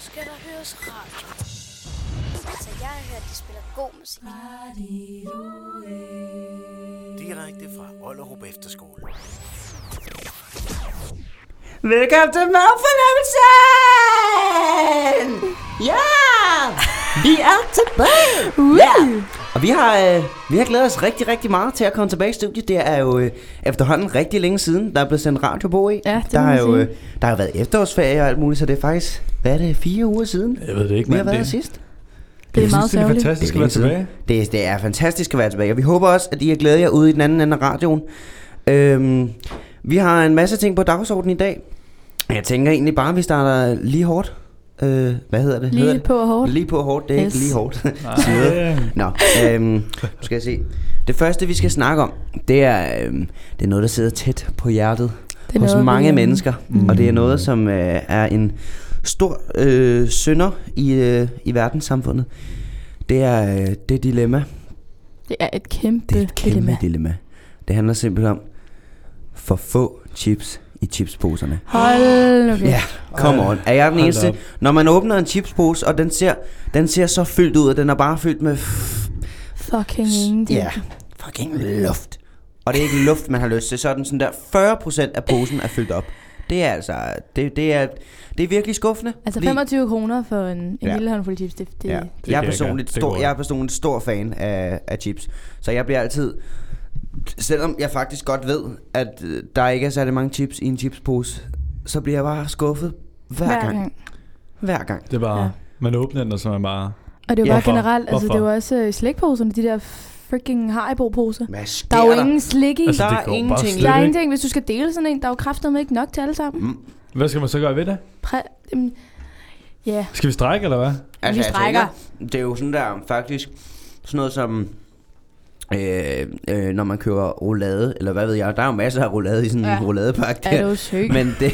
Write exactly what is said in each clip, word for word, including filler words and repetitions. skal der høres radio. Altså, jeg har hørt, de spiller god musik. Direkte fra Ollerup Efterskole. Velkommen til Mavefornemmelsen! Ja! Vi er tilbage! Ja! Og vi har, øh, vi har glædet os rigtig, rigtig meget til at komme tilbage i studiet. Det er jo øh, efterhånden rigtig længe siden, der er blevet sendt radio på i. Ja, der har jo øh, der har været efterårsferie og alt muligt, så det er faktisk, hvad er det, fire uger siden? Jeg ved det ikke, men det har været sidst. Det er jeg meget synes, det er fantastisk det er at være tilbage. Det er, det er fantastisk at være tilbage, og vi håber også, at I har glædet jer ude i den anden ende af radioen. Øhm, vi har en masse ting på dagsordenen i dag. Jeg tænker egentlig bare, at vi starter lige hårdt. Øh, hvad hedder det? Lige hedder på det? Hårdt. Lige på hårdt, det er yes. Ikke lige hårdt. Nå, øhm, nu skal jeg se. Det første, vi skal snakke om, det er, øhm, det er noget, der sidder tæt på hjertet hos mange vi... mennesker. Mm. Og det er noget, som øh, er en stor øh, synder i, øh, i verdenssamfundet. Det er øh, det dilemma. Det er et kæmpe dilemma. Det er et kæmpe dilemma. dilemma. Det handler simpelthen om for få chips i chipsposerne. Hold nu okay. Ja, come on. Er jeg den eneste? Når man åbner en chipspose, og den ser, den ser så fyldt ud, og den er bare fyldt med... F- fucking ingenting. Ja, fucking luft. Og det er ikke luft, man har lyst til. Så er den sådan der fyrre procent af posen er fyldt op. Det er altså... Det, det, er, det er virkelig skuffende. Altså femogtyve kroner for en, en ja. lille håndfuld chips. Det, det, ja. det jeg, er personligt stor, jeg er personligt stor fan af, af chips. Så jeg bliver altid... Selvom jeg faktisk godt ved, at der ikke er særlig mange chips i en chipspose, så bliver jeg bare skuffet hver, hver gang. gang. Hver gang. Det er bare, ja. Man åbner den, og så er man bare... Og det er jo ja. bare generelt, altså Hvorfor? det var også i slikposerne, de der freaking Haribo-poser. Der er jo ingen slik i. Altså, der er ingenting. Slik, der er ingenting, hvis du skal dele sådan en. Der er jo kraftedeme ikke nok til alle sammen. Mm. Hvad skal man så gøre ved det? Præ- um, yeah. Skal vi strække, eller hvad? Altså, vi strækker. Det er jo sådan der faktisk sådan noget som... Øh, øh, når man køber roulade, eller hvad ved jeg, der er jo masser af roulade i sådan ja. en rouladepakke der. Ja, det er jo sygt. Men det,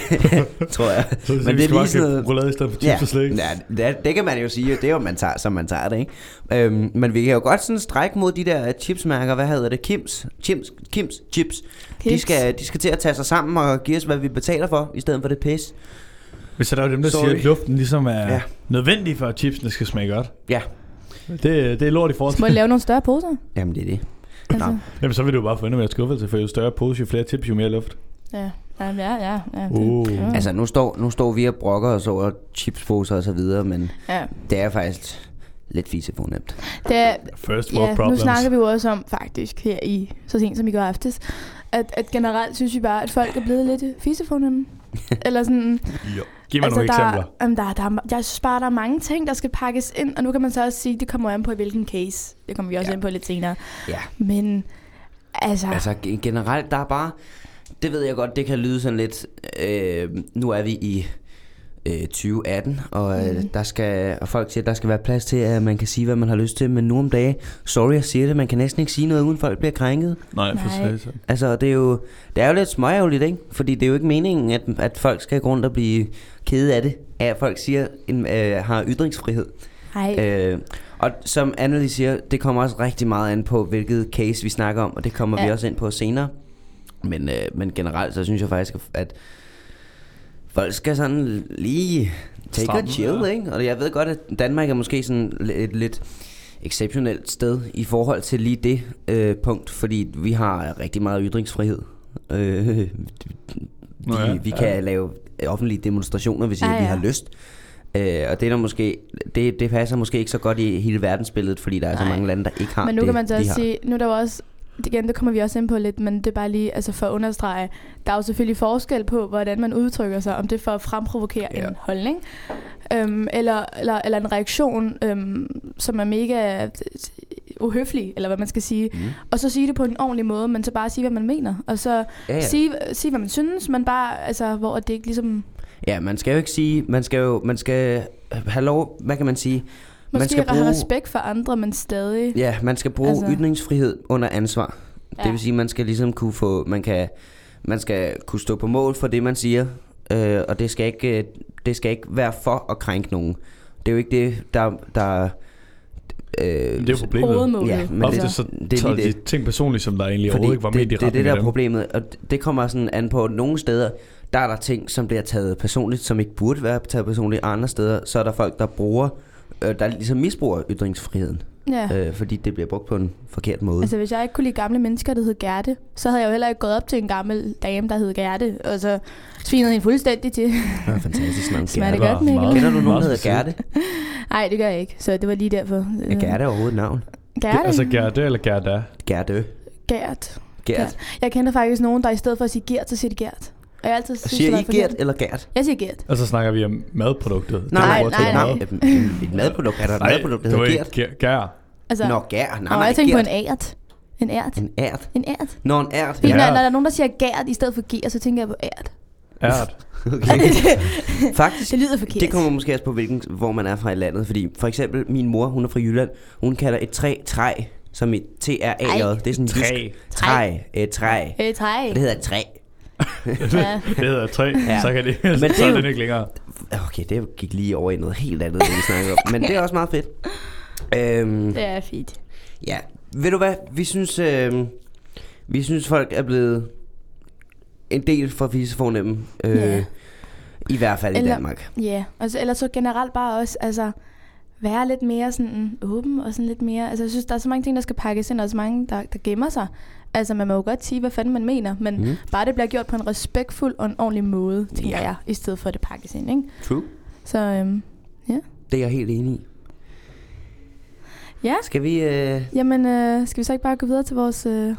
tror jeg. Så det, men det er lige sådan noget... Roulade i stedet for chips ja, og slik. Ja, det, det kan man jo sige, det er jo, man tager, som man tager det, ikke? Øhm, men vi kan jo godt sådan strække mod de der chipsmærker, hvad hedder det? Kim's, Kim's, Kim's chips. Kims. De skal, de skal til at tage sig sammen og give os, hvad vi betaler for, i stedet for det pis. Hvis der er jo dem, der Sorry. siger, at luften ligesom er ja. nødvendig for, at chipsene skal smage godt. Ja. Det, det er lort i forhold til. Må I lave nogle større poser? Jamen det er det altså. Nå. Jamen så vil du jo bare få endnu mere skuffelse, for jo større pose, jo flere tips, jo mere luft. Ja, ja, ja, ja, ja. Uh. Altså nu står, nu står vi og brokker os over chipsposer og så videre. Men ja. det er faktisk lidt fisefornemt. First world ja, problems. Nu snakker vi jo også om faktisk her i så sent som i går aftes, at, at generelt synes vi bare, at folk er blevet lidt fisefornemme. Eller sådan. Jo. Giv mig altså, nogle der, eksempler. Jamen, der, der, jeg synes bare, der er mange ting, der skal pakkes ind. Og nu kan man så også sige, det kommer an på, i hvilken case. Det kommer vi også ja. ind på lidt senere. Ja. Men altså... Altså generelt, der er bare... Det ved jeg godt, det kan lyde sådan lidt... Øh, nu er vi i øh, tyve atten, og, mm. øh, der skal, og folk siger, der skal være plads til, at man kan sige, hvad man har lyst til. Men nu om dagen, sorry, jeg siger det, man kan næsten ikke sige noget, uden folk bliver krænket. Nej, for slet ikke. Altså, det er jo, det er jo lidt småjævligt, ikke? Fordi det er jo ikke meningen, at, at folk skal gå rundt og blive... kede af det, at folk siger, en, øh, har ytringsfrihed. Øh, og som Anneli siger, det kommer også rigtig meget an på, hvilket case vi snakker om, og det kommer ja. vi også ind på senere. Men, øh, men generelt, så synes jeg faktisk, at folk skal sådan lige take Stram, a chill, ja. ikke? Og jeg ved godt, at Danmark er måske sådan et lidt exceptionelt sted i forhold til lige det øh, punkt, fordi vi har rigtig meget ytringsfrihed. Øh, vi, ja, vi kan ja. lave... offentlige demonstrationer, hvis ah, ja. vi har lyst. Øh, og det er der måske det, det passer måske ikke så godt i hele verdensbilledet, fordi der er Nej. så mange lande, der ikke har det. Men nu det, kan man så også sige, nu er der også, igen, det kommer vi også ind på lidt, men det er bare lige altså for at understrege, der er jo selvfølgelig forskel på, hvordan man udtrykker sig, om det er for at fremprovokere ja. en holdning, øhm, eller, eller, eller en reaktion, øhm, som er mega uhøflig, eller hvad man skal sige, mm. og så sige det på en ordentlig måde, men så bare sige, hvad man mener, og så ja, ja. sige, sige, hvad man synes, men bare, altså, hvor det ikke ligesom... Ja, man skal jo ikke sige, man skal jo, man skal have lov, hvad kan man sige... Måske man skal bruge, have respekt for andre, men stadig... Ja, man skal bruge altså, ytringsfrihed under ansvar. Ja. Det vil sige, man skal ligesom kunne få, man kan, man skal kunne stå på mål for det, man siger, øh, og det skal ikke, det skal ikke være for at krænke nogen. Det er jo ikke det, der... der Øh, det er problemet. Ja, men ofte det, så tager de ting personligt, som der egentlig overhovedet ikke var med i de retninger. Det er det der problemet, og det kommer sådan an på nogle steder. Der er der ting, som bliver taget personligt, som ikke burde være taget personligt andre steder. Så er der folk, der bruger, øh, der ligesom misbruger ytringsfriheden. Ja. Øh, fordi det bliver brugt på en forkert måde. Altså hvis jeg ikke kunne lide gamle mennesker, der hed Gerte, så havde jeg jo heller ikke gået op til en gammel dame, der hed Gerte, og så svinede hende fuldstændig til. Det var fantastisk, man Gerte var meget. Kender du nogen, der hedder Gerte? Nej, det gør jeg ikke, så det var lige derfor. Er Gerte overhovedet navn? Gerte? Altså Gerte eller Gerda? Gerte. Gert. Gert. Jeg kender faktisk nogen, der i stedet for at sige Gert, så siger de Gert. Og jeg altid synes, siger I Gert eller Gert? Jeg siger Gert. Og så snakker vi om madproduktet. Nej, det nej, nej. Et, et madprodukt, er der et madprodukt, der hedder Gert? Gert. Gert. Altså, Nå, Gert. Nej, nej, og jeg tænker på en ært. En ært. En ært. En ært. Nå, en ært. Når, når der er nogen, der siger Gert i stedet for Gert, så tænker jeg på ært. Ært. Okay. Faktisk, det lyder forkert. Det kommer måske også på, hvilken, hvor man er fra i landet. Fordi for eksempel min mor, hun er fra Jylland, hun kalder et træ træ. Som et T R A J. Det er sådan et træ. Træ. Et træ. Et træ. Det hedder et træ. Ja. Det hedder tre, ja. Så kan det, men det så er det ikke længere. Okay, det gik lige over i noget helt andet, vi snakker om. Men det er også meget fedt. øhm, Det er fedt. Ja, ved du hvad, vi synes øhm, vi synes folk er bledet en del for visefornemme øh, yeah. I hvert fald eller, i Danmark. Ja, yeah. Altså, eller så generelt bare også, altså være lidt mere sådan åben og sådan lidt mere. Altså jeg synes, der er så mange ting, der skal pakkes ind, og så mange, der, der gemmer sig. Altså man må jo godt sige, hvad fanden man mener, men mm. bare det bliver gjort på en respektfuld og en ordentlig måde, tænker ja. jeg, i stedet for at det pakkes ind, ikke? True. Så øhm, ja. Det er jeg helt enig i. Ja. Skal vi... Øh... Jamen, øh, skal vi så ikke bare gå videre til vores, øh,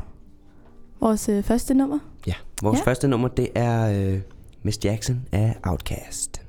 vores øh, første nummer? Ja, vores ja. første nummer, det er øh, Miss Jackson af Outkast.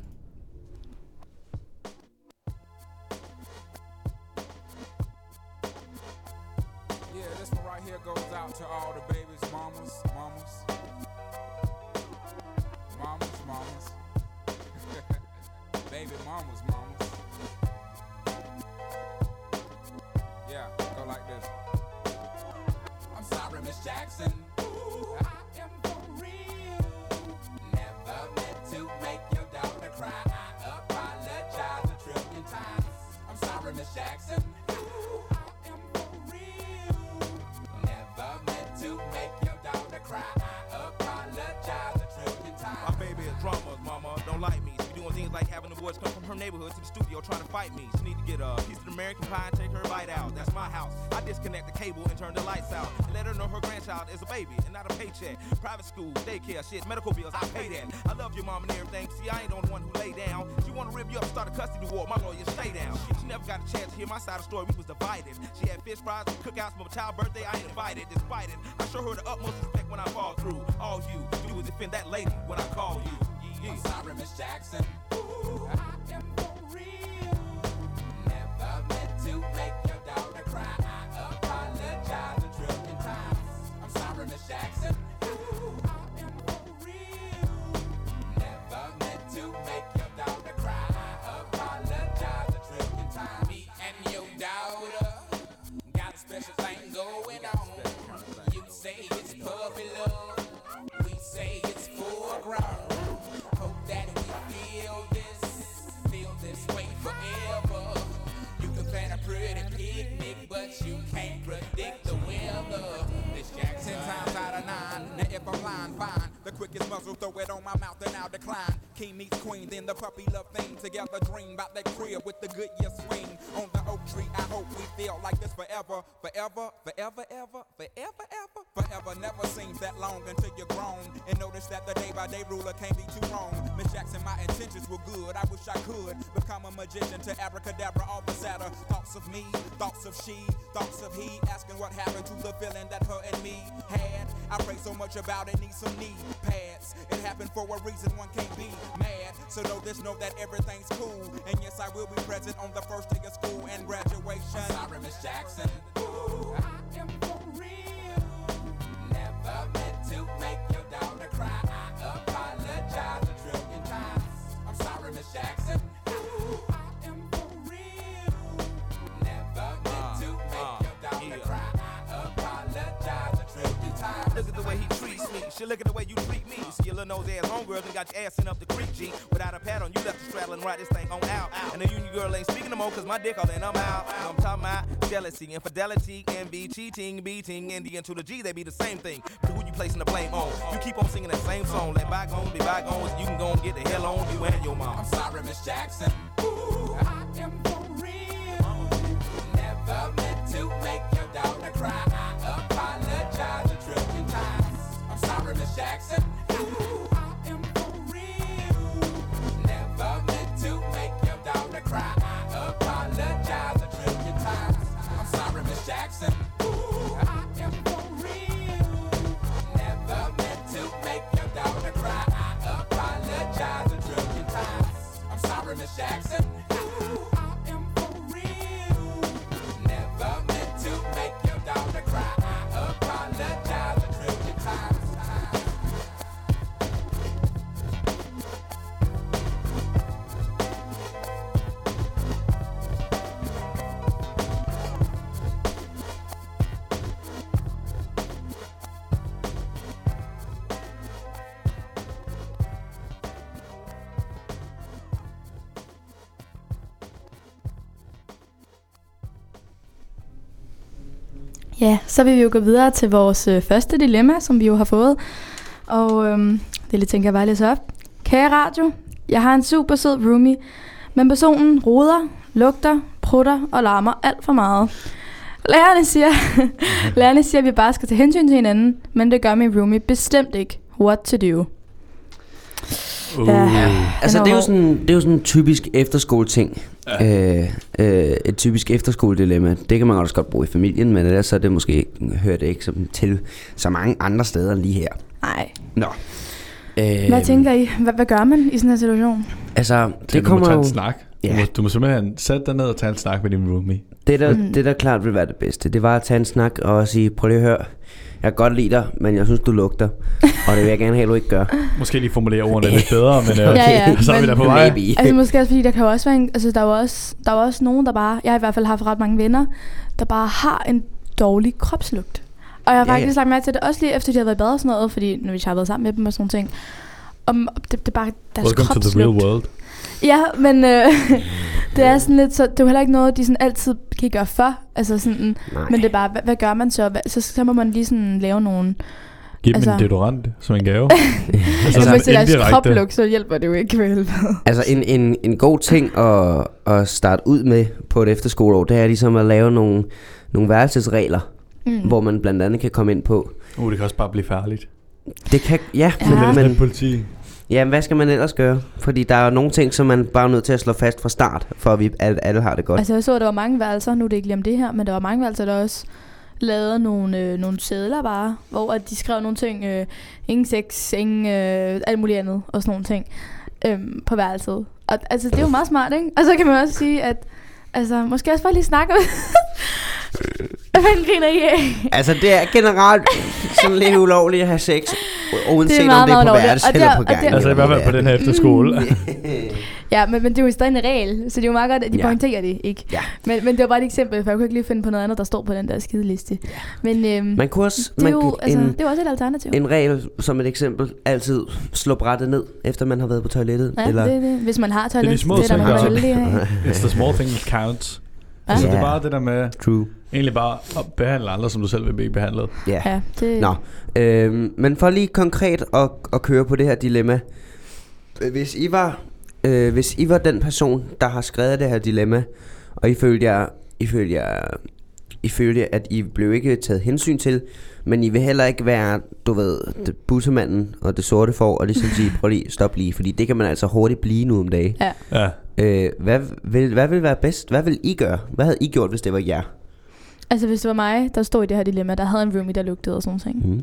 Shit, medical bills, I pay that. I love your mom and everything. See, I ain't the only one who lay down. She wanna rip you up, start a custody war. My lawyer, stay down. She never got a chance to hear my side of the story. We was divided. She had fish fries, cookouts, but my child's birthday, I ain't invited. Despite it, I show her the utmost respect when I fall through. All you do is defend that lady when I call you. Yeah, yeah. I'm sorry, Miss Jackson. Ooh, I am for real. Never meant to make your daughter cry. I apologize a trillion times. I'm sorry, Miss Jackson. Throw it on my mouth and I'll decline. King meets queen, then the puppy love thing. Together dream about that crib with the good year swing. On the oak tree, I hope we feel like this forever. Forever, forever, ever, forever, ever. Forever never seems that long until you're grown. And notice that the day by day ruler can't be too wrong. Miss Jackson, my intentions were good. I wish I could become a magician to abracadabra all beside her. Thoughts of me, thoughts of she, thoughts of he. Asking what happened to the feeling that her and me had. I pray so much about it, need some knee pads. It happened for a reason, one can't be mad. So know this, know that everything's cool. And yes, I will be present on the first day of school and graduation. I'm sorry, Miss Jackson. Ooh, I am for real. Never meant to make your daughter cry. I apologize a trillion times. I'm sorry, Miss Jackson. Ooh, I am for real. Never meant to make your daughter cry. I apologize a trillion times. Look at the way he treats me. She look at the way you treat me. Illinois ass homegirls and got your ass sent up the creek, G. Without a pad on, you left the straddle and ride this thing on out. And the union girl ain't speaking no more, cause my dick all in, I'm out. I'm talking about jealousy, infidelity, envy, cheating, beating, and the N to the G, they be the same thing. But who you placing the blame on? You keep on singing that same song, let bygones be bygones, you can go and get the hell on you and your mom. I'm sorry, Miss Jackson. Ooh, I am for real. Never meant to make your daughter cry. I apologize a trillion times. I'm sorry, Miss Jackson. Ooh, I am for real. Never meant to make your daughter cry. I apologize a trillion times. I'm sorry, Miss Jackson. Ooh, I am for real. Never meant to make your daughter cry. I apologize a trillion times. I'm sorry, Miss Jackson. Ooh, I am for real. Never meant to make your daughter cry. I apologize a trillion times. Ja, så vil vi jo gå videre til vores øh, første dilemma, som vi jo har fået. Og øhm, det lige tænker jeg bare lidt op. Kære radio, jeg har en super sød roomie, men personen roder, lugter, prutter og larmer alt for meget. Lærerne siger, lærerne siger, at vi bare skal tage hensyn til hinanden, men det gør min roomie bestemt ikke. What to do? Uh. Ja, altså det er, jo sådan, det er jo sådan en typisk efterskoleting. Ja. øh, øh, Et typisk efterskoledilemma. Det kan man også godt bruge i familien, men ellers så er det måske ikke, hører det ikke som til så mange andre steder end lige her. Nej. Nå. øh, Hvad tænker I? H- hvad gør man i sådan en situation? Altså det ja, du kommer må tage en snak. Ja. Du, må, du må simpelthen sætte dig ned og tage en snak med din roomie. Det der, mm. det der klart vil være det bedste, det var at tage en snak og sige: prøv lige at høre, jeg kan godt lide dig, men jeg synes, du lugter, og det vil jeg gerne have, du ikke gør. Måske lige formulere ordene lidt bedre, men øh, okay. ja, ja. så er vi der på vej. Altså måske også, fordi der kan jo også være en, altså der er jo også, der er jo også nogen, der bare, jeg har i hvert fald haft ret mange venner, der bare har en dårlig kropslugt. Og jeg har faktisk ja, ja. lagt mærke til det, også lige efter, de har været i bad og sådan noget, fordi når vi har været sammen med dem og sådan ting. Og det, det er bare deres Welcome kropslugt. To the real world. Ja, men øh, det er sådan lidt, så det er jo heller ikke noget, de sådan altid kan gøre for, altså sådan, nej. Men det er bare, hvad, hvad gør man så? Hva, så? Så må man lige sådan lave nogen. Giv altså, dem en deodorant som en gave. altså, altså, hvis det er deres kropluk, så hjælper det jo ikke med. Altså en, en, en god ting at, at starte ud med på et efterskoleår, det er ligesom at lave nogle, nogle værelsesregler, mm. hvor man blandt andet kan komme ind på. Uh, det kan også bare blive farligt. Det kan, ja. ja. Men, politi. Ja, hvad skal man ellers gøre? Fordi der er nogle ting, som man bare er nødt til at slå fast fra start, for at vi alle, alle har det godt. Altså jeg så, at der var mange værelser, nu er det ikke lige om det her, men der var mange værelser, der også lavede nogle, øh, nogle sedler bare, hvor at de skrev nogle ting, øh, ingen sex, ingen øh, alt muligt andet, og sådan nogle ting øh, på værelset. Og altså det er jo meget smart, ikke? Og så kan man også sige, at altså, måske også bare lige snakke om hvad fanden griner I af? Altså det er generelt sådan lidt ulovligt at have sex, uanset om det er på værelse eller på gang. Altså i hvert fald på den her efterskole. Ja, men, men det er jo stadig en regel, så det er jo meget godt, at de ja. pointerer det, ikke? Ja. Men, men det var bare et eksempel, for jeg kunne ikke lige finde på noget andet, der står på den der skideliste. Men øhm, man kunne også, det, er jo, man, altså, en, det er også et alternativ. En regel som et eksempel, altid slå brættet ned, efter man har været på toilettet. Ja, eller, det, det. Hvis man har toilettet, det er, de det er der man er heldig af. It's the small thing that counts. Ja. Altså det er bare det der med, true. Egentlig bare at behandle andre, som du selv vil blive behandlet. Yeah. Ja, det. Nå, øhm, men for lige konkret at, at køre på det her dilemma. Hvis I var... Øh, hvis I var den person, der har skrevet det her dilemma, og I følte, jer, I, følte jer, I følte, at I blev ikke taget hensyn til, men I vil heller ikke være, du ved, bussemanden og det sorte får, og ligesom sige, prøv lige, stop lige, fordi det kan man altså hurtigt blive nu om dagen. Ja. Ja. Øh, hvad, vil, hvad vil være bedst? Hvad vil I gøre? Hvad havde I gjort, hvis det var jer? Altså, hvis det var mig, der stod i det her dilemma, der havde en roomie, der lugtede og sådan noget. Mm.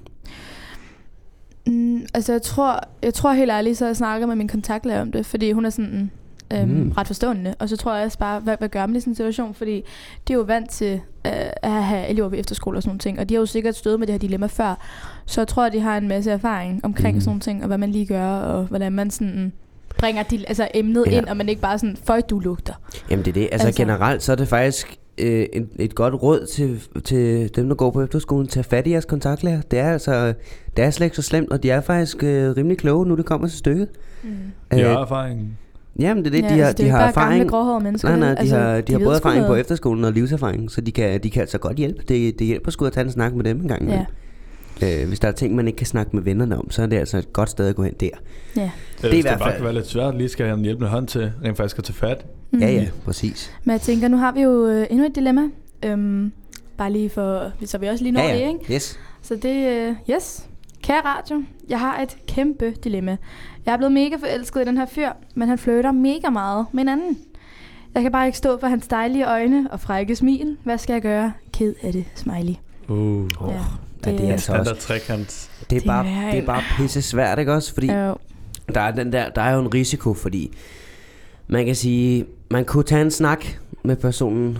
Mm, altså jeg tror, jeg tror helt ærligt, så jeg snakker med min kontaktlærer om det, fordi hun er sådan øhm, mm. ret forstående. Og så tror jeg også bare, hvad, hvad gør man i sådan en situation? Fordi de er jo vant til øh, at have elever ved efterskole og sådan nogle ting, og de har jo sikkert stået med det her dilemma før. Så jeg tror, de har en masse erfaring omkring mm. sådan nogle ting, og hvad man lige gør, og hvordan man sådan bringer de, altså, emnet ja. ind, og man ikke bare sådan, føj du lugter. Jamen det er det, altså, altså generelt så er det faktisk øh, en, et godt råd til, til dem, der går på efterskolen. Tag fat i jeres kontaktlærer. Det er altså det er slet ikke så slemt, og de er faktisk øh, rimelig kloge, nu det kommer til stykket. Mm. Øh, de har erfaring. Jamen det er det, ja, de har, altså, det de har erfaring. Nej, nej, de altså, har, de de har både erfaring noget. På efterskolen og livserfaring, så de kan, de kan altså godt hjælpe. Det, det hjælper sgu at tage en snak med dem en gang. Ja. Øh, hvis der er ting, man ikke kan snakke med vennerne om, så er det altså et godt sted at gå hen der. Ja. Det, det er i hvert fald. Det bare kan være lidt svært, lige skal have en hjælpende hånd til, rent faktisk at tage fat. Mm. Ja, ja, præcis. Men jeg tænker, nu har vi jo endnu et dilemma. Øhm, bare lige for, så vi også lige når ja, ja. det, ikke? Yes. Så det, uh, yes. Kære radio, jeg har et kæmpe dilemma. Jeg er blevet mega forelsket i den her fyr, men han flirter mega meget med en anden. Jeg kan bare ikke stå for hans dejlige øjne og frække smil. Hvad skal jeg gøre? Ked af det, smiley. Uh. Ja. Ja, det er altså også, det er bare det er bare pisse svært, ikke også, fordi jo. der er den der der er jo en risiko, fordi man kan sige, man kunne tage en snak med personen.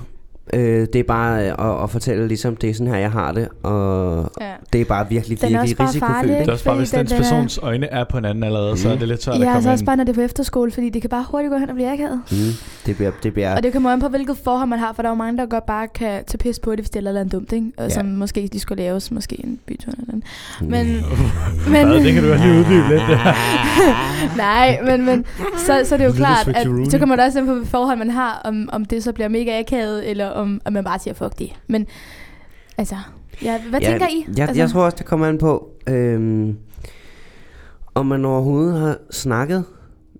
Øh, det er bare at, at fortælle ligesom, det er sådan her jeg har det, og ja. det er bare virkelig virkelig risikofyldt. Det er også bare, hvis den persons er... øjne er på en anden allerede, mm. så er det lidt tørt ja, at komme ind. Ja, så også bare når det er på efterskole, fordi det kan bare hurtigt gå hen og blive akavet. Mm. Det bliver, det bliver. Og det kommer an på hvilket forhold man har, for der er jo mange der godt bare kan tage pis på det, hvis det er eller andet dumt, ikke? Og ja. som måske de skulle laves, måske en bytur eller andet. Men mm. men det kan du jo lige uddybe lidt. Nej, men men så så det er jo klart, at så kommer der også ind på hvilket forhold man har, om om det så bliver mega akavet eller om at man bare siger fuck det. Men altså, ja, hvad ja, tænker I? Jeg, altså? jeg tror også, det kommer an på, øhm, om man overhovedet har snakket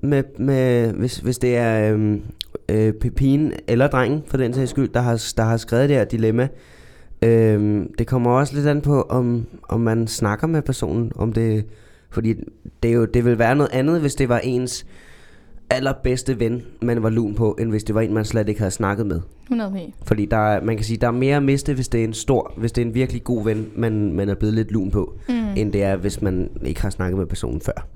med, med hvis, hvis det er øhm, øh, pigen eller drengen, for den sags skyld, der har, der har skrevet det her dilemma. Øhm, det kommer også lidt an på, om, om man snakker med personen, om det, fordi det, jo, det vil være noget andet, hvis det var ens allerbedste ven, man var lun på, end hvis det var en, man slet ikke havde snakket med. hundrede procent Fordi der er, man kan sige, der er mere at miste, hvis det er en stor, hvis det er en virkelig god ven, man, man er blevet lidt lun på, mm. end det er, hvis man ikke har snakket med personen før.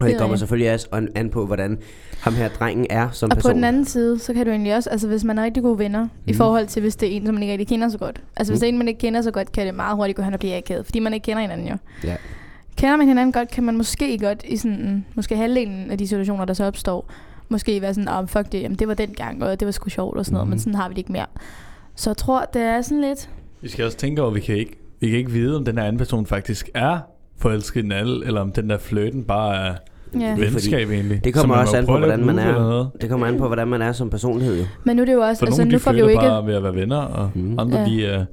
Og det kommer selvfølgelig også an på, hvordan ham her drengen er som og person. Og på den anden side, så kan du egentlig også, altså hvis man er rigtig gode venner, mm. i forhold til hvis det er en, som man ikke rigtig kender så godt. Altså hvis mm. det er en, man ikke kender så godt, kan det meget hurtigt gå hen og blive akavet, fordi man ikke kender hinanden jo. Ja. Kender man hinanden godt, kan man måske godt i sådan, måske halvdelen af de situationer, der så opstår, måske være sådan, ah, oh, fuck det, jamen, det var den gang, og det var sgu sjovt og sådan noget, mm-hmm. men sådan har vi det ikke mere. Så jeg tror, det er sådan lidt... Vi skal også tænke over, vi kan ikke, vi kan ikke vide, om den her anden person faktisk er forelsket i den anden, eller om den der flirten bare er ja. venskab egentlig. Det kommer også an på, hvordan man er. Det kommer an på, hvordan man er som personlighed. Men nu er det jo også... For altså, nogle, de nu får vi jo ikke... bare ved at være venner, og mm. andre, ja. de er... Uh,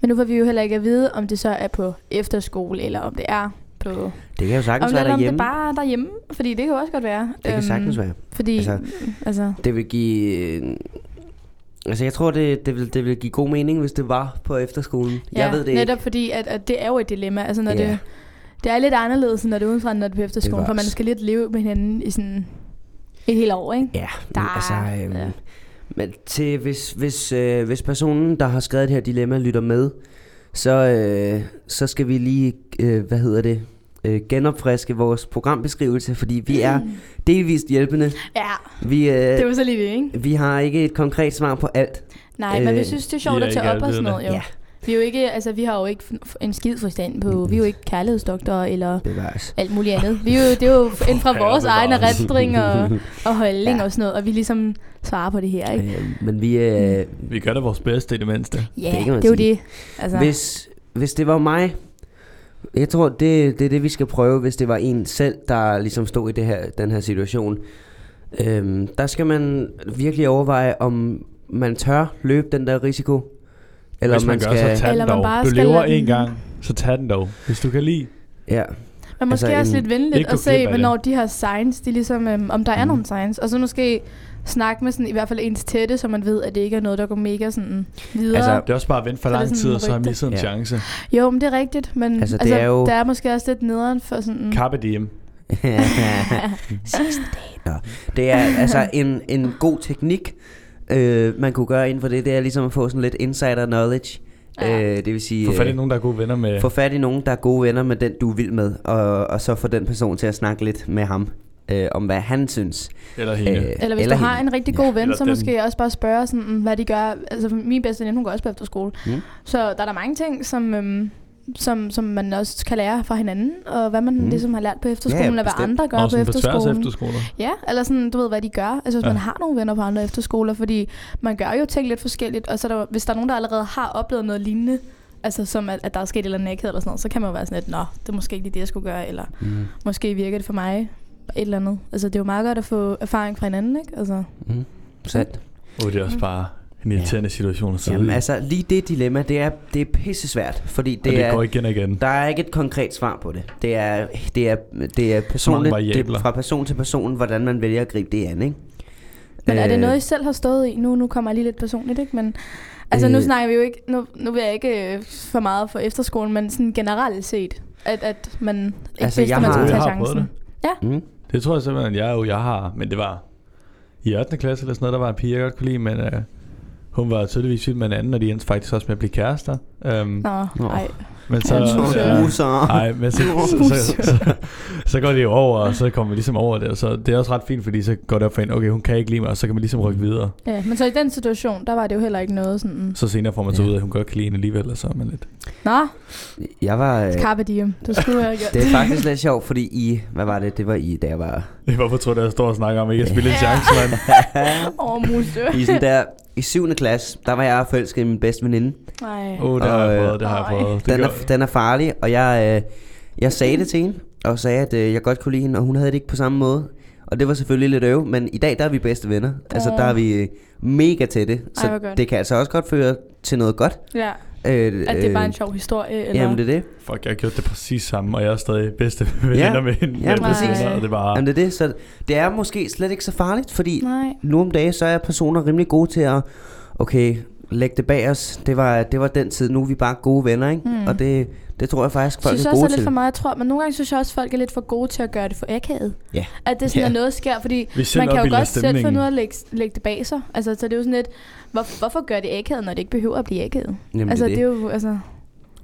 Men nu får vi jo heller ikke at vide, om det så er på efterskole, eller om det er på... Det kan jo sagtens være derhjemme. Om det er bare derhjemme, fordi det kan også godt være. Det kan sagtens være. Fordi... Altså, altså. Det vil give... Altså jeg tror, det, det, vil, det vil give god mening, hvis det var på efterskolen. Ja, jeg ved det netop ikke. Fordi, at, at det er jo et dilemma. Altså når yeah. det... Det er lidt anderledes, når det er udenfra, når det er på efterskolen, for man skal lidt leve med hinanden i sådan et helt år, ikke? Ja, der, altså... Øhm, ja. Men til, hvis, hvis, øh, hvis personen, der har skrevet det her dilemma, lytter med, så, øh, så skal vi lige, øh, hvad hedder det, øh, genopfriske vores programbeskrivelse, fordi vi er delvist hjælpende. Ja, vi, øh, det var så lige det, ikke? Vi har ikke et konkret svar på alt. Nej, øh, men vi synes, det er sjovt at tage op og sådan noget, jo. Ja. Vi, er jo ikke, altså, vi har jo ikke en skid forstand på, vi er jo ikke kærlighedsdoktorer eller alt muligt andet. Vi er jo, det er jo inden fra vores egne erindring og, og holdning ja. og sådan noget, og vi ligesom svarer på det her, ikke? Øh, men vi, øh, vi gør da vores bedste i det mindste. Ja, det, det er jo det. Altså. Hvis, hvis det var mig, jeg tror det, det er det vi skal prøve, hvis det var en selv, der ligesom stod i det her, den her situation. Øhm, der skal man virkelig overveje, om man tør løbe den der risiko. Eller hvis man, man skal, gør, så tag den dog. Du lever en gang, så tag den dog, hvis du kan lide. Ja. Men måske altså også lidt venligt at se, hvornår det. de her signs, de ligesom, øhm, om der er mm. nogle signs. Og så måske snakke med sådan, i hvert fald ens tætte, så man ved, at det ikke er noget, der går mega sådan videre. Altså, det er også bare at vente for så lang tid, og så har misset en ja. chance. Jo, men det er rigtigt, men altså, det altså, er jo... der er måske også lidt nederen for sådan... Carpe diem. Sidste dag. Det er altså en, en god teknik. Øh, man kunne gøre inden for det, det er ligesom at få sådan lidt insider knowledge. Ja. Øh, det vil sige, få fat i nogen, der er gode venner med. Få fat i nogen, der er gode venner med den, du er vild med, og, og så få den person til at snakke lidt med ham øh, om, hvad han synes. Eller hende. Øh, eller hvis eller du har hende. en rigtig god ven, ja, så måske dem. også bare spørge, sådan, hvad de gør. Altså min bedste veninde, hun går også på efterskole. Mm. Så der er der mange ting, som... Øhm, som, som man også kan lære fra hinanden, og hvad man mm. ligesom har lært på efterskolen, ja, eller hvad andre gør og på efterskolen. På efterskoler. Ja, eller sådan, du ved, hvad de gør. Altså, hvis ja. man har nogle venner på andre efterskoler, fordi man gør jo ting lidt forskelligt, og så der, hvis der er nogen, der allerede har oplevet noget lignende, altså som at, at der er sket et eller andet nækhed eller sådan noget, så kan man jo være sådan lidt, nå, det er måske ikke lige det, jeg skulle gøre, eller mm. måske virker det for mig, et eller andet. Altså, det er jo meget godt at få erfaring fra hinanden, ikke? Altså. Mm. Sandt. Og det er også bare en irriterende ja. situation at sidde. Jamen altså, lige det dilemma, det er, det er pissesvært, fordi det, det er, går igen og igen. Der er ikke et konkret svar på det. Det er, det er, det er personligt, det er fra person til person, hvordan man vælger at gribe det an, ikke? Men er det noget, I selv har stået i? Nu, nu kommer jeg lige lidt personligt, ikke? Men altså, øh, nu snakker vi jo ikke, nu, nu vil jeg ikke for meget for efterskolen, men sådan generelt set, at, at man ikke altså, vidste, at man skulle tage chancen. Ja. Mm. Det tror jeg simpelthen, jeg jo jeg har, men det var i ottende klasse eller sådan noget, der var en pige, jeg godt kunne lide, men øh, hun var tydeligvis vild med en anden, og de endte faktisk også med at blive kærester. Um, Nå, nej. Men så, nej, men så, så, så, så, så går det jo over, og så kommer vi ligesom over det, og så det er også ret fint, fordi så går det op for en, okay, hun kan ikke lide mig, og så kan man ligesom rykke videre. Ja, men så i den situation, der var det jo heller ikke noget sådan. Så senere får man så ud af, at hun godt kan lide hende alligevel, og så er man lidt. Nå, jeg var, øh, Carpe Diem, det skulle jeg gøre. Det er faktisk lidt sjovt, fordi I, hvad var det, det var I, der var. Det var for tror, der jeg står og snakker om, ikke at spille en chance, mand. Åh, musø. I sådan der. I syvende klasse, der var jeg forelsket i min bedste veninde. Nej. Åh, oh, det har jeg prøvet, det har jeg prøvet. Den er, den er farlig, og jeg, øh, jeg sagde det til hende, og sagde, at øh, jeg godt kunne lide hende, og hun havde det ikke på samme måde. Og det var selvfølgelig lidt øv, men i dag, der er vi bedste venner. Altså, der er vi mega tætte, så Ej, det kan altså også godt føre til noget godt. Ja. Øh, at det er bare en sjov historie, eller? Jamen, det er det. Fuck, jeg har gjort det præcis samme, og jeg er stadig bedste venner ja. med hende. Ja, præcis. Og det, bare... det er det, så det er måske slet ikke så farligt, fordi Nej. nu om dagen, så er personer rimelig gode til at, okay, lægge det bag os. Det var, det var den tid, nu er vi bare gode venner, ikke? Mm. Og det, det tror jeg faktisk, folk synes er gode til. Jeg synes også, det er lidt for meget, jeg tror, men nogle gange synes jeg også, folk er lidt for gode til at gøre det for akavet. Ja. At det sådan, yeah. at noget sker, fordi man kan jo godt selv finde ud af at lægge, lægge det bag sig. Altså, så det er jo sådan lidt, hvor, hvorfor gør det akavet, når det ikke behøver at blive akavet? Jamen, altså, det, det. det er jo, altså...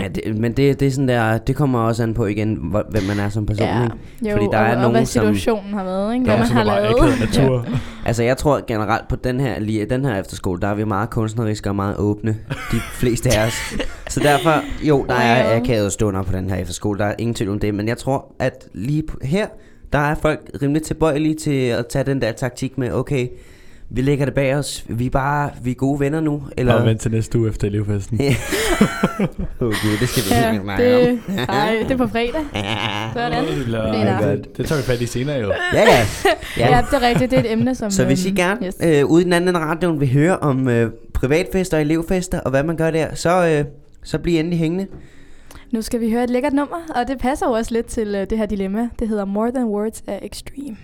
Ja, det, men det, det er sådan der, det kommer også an på igen, hvor, hvem man er som person, ja. ikke? Fordi jo, der og, er og nogen, hvad situationen som, har været, ikke? Hvad man har lavet. Ja. Altså jeg tror generelt på den her, lige den her efterskole, der er vi meget kunstneriske og meget åbne, de fleste af os. Så derfor, jo, der er akavede stunder på den her efterskole, der er ingen tvivl om det, men jeg tror, at lige her, der er folk rimelig tilbøjelige til at tage den der taktik med, okay, vi lægger det bag os. Vi er bare vi er gode venner nu. Eller og vent til næste uge efter elevfesten. Okay, det skal vi ja, ikke snakke om. Nej, det er på fredag. Sådan. Oh, det tager vi fat i senere jo. Ja, ja. Ja, det er rigtigt. Det er et emne, som... Så hvis I gerne yes. øh, ude i den anden radioen vil høre om øh, privatfester og elevfester, og hvad man gør der, så, øh, så bliv endelig hængende. Nu skal vi høre et lækkert nummer, og det passer jo også lidt til øh, det her dilemma. Det hedder More Than Words af Extreme.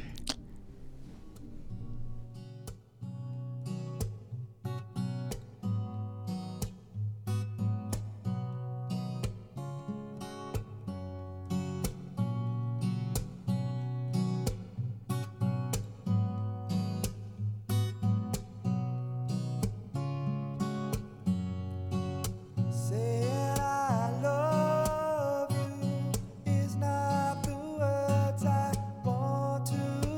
To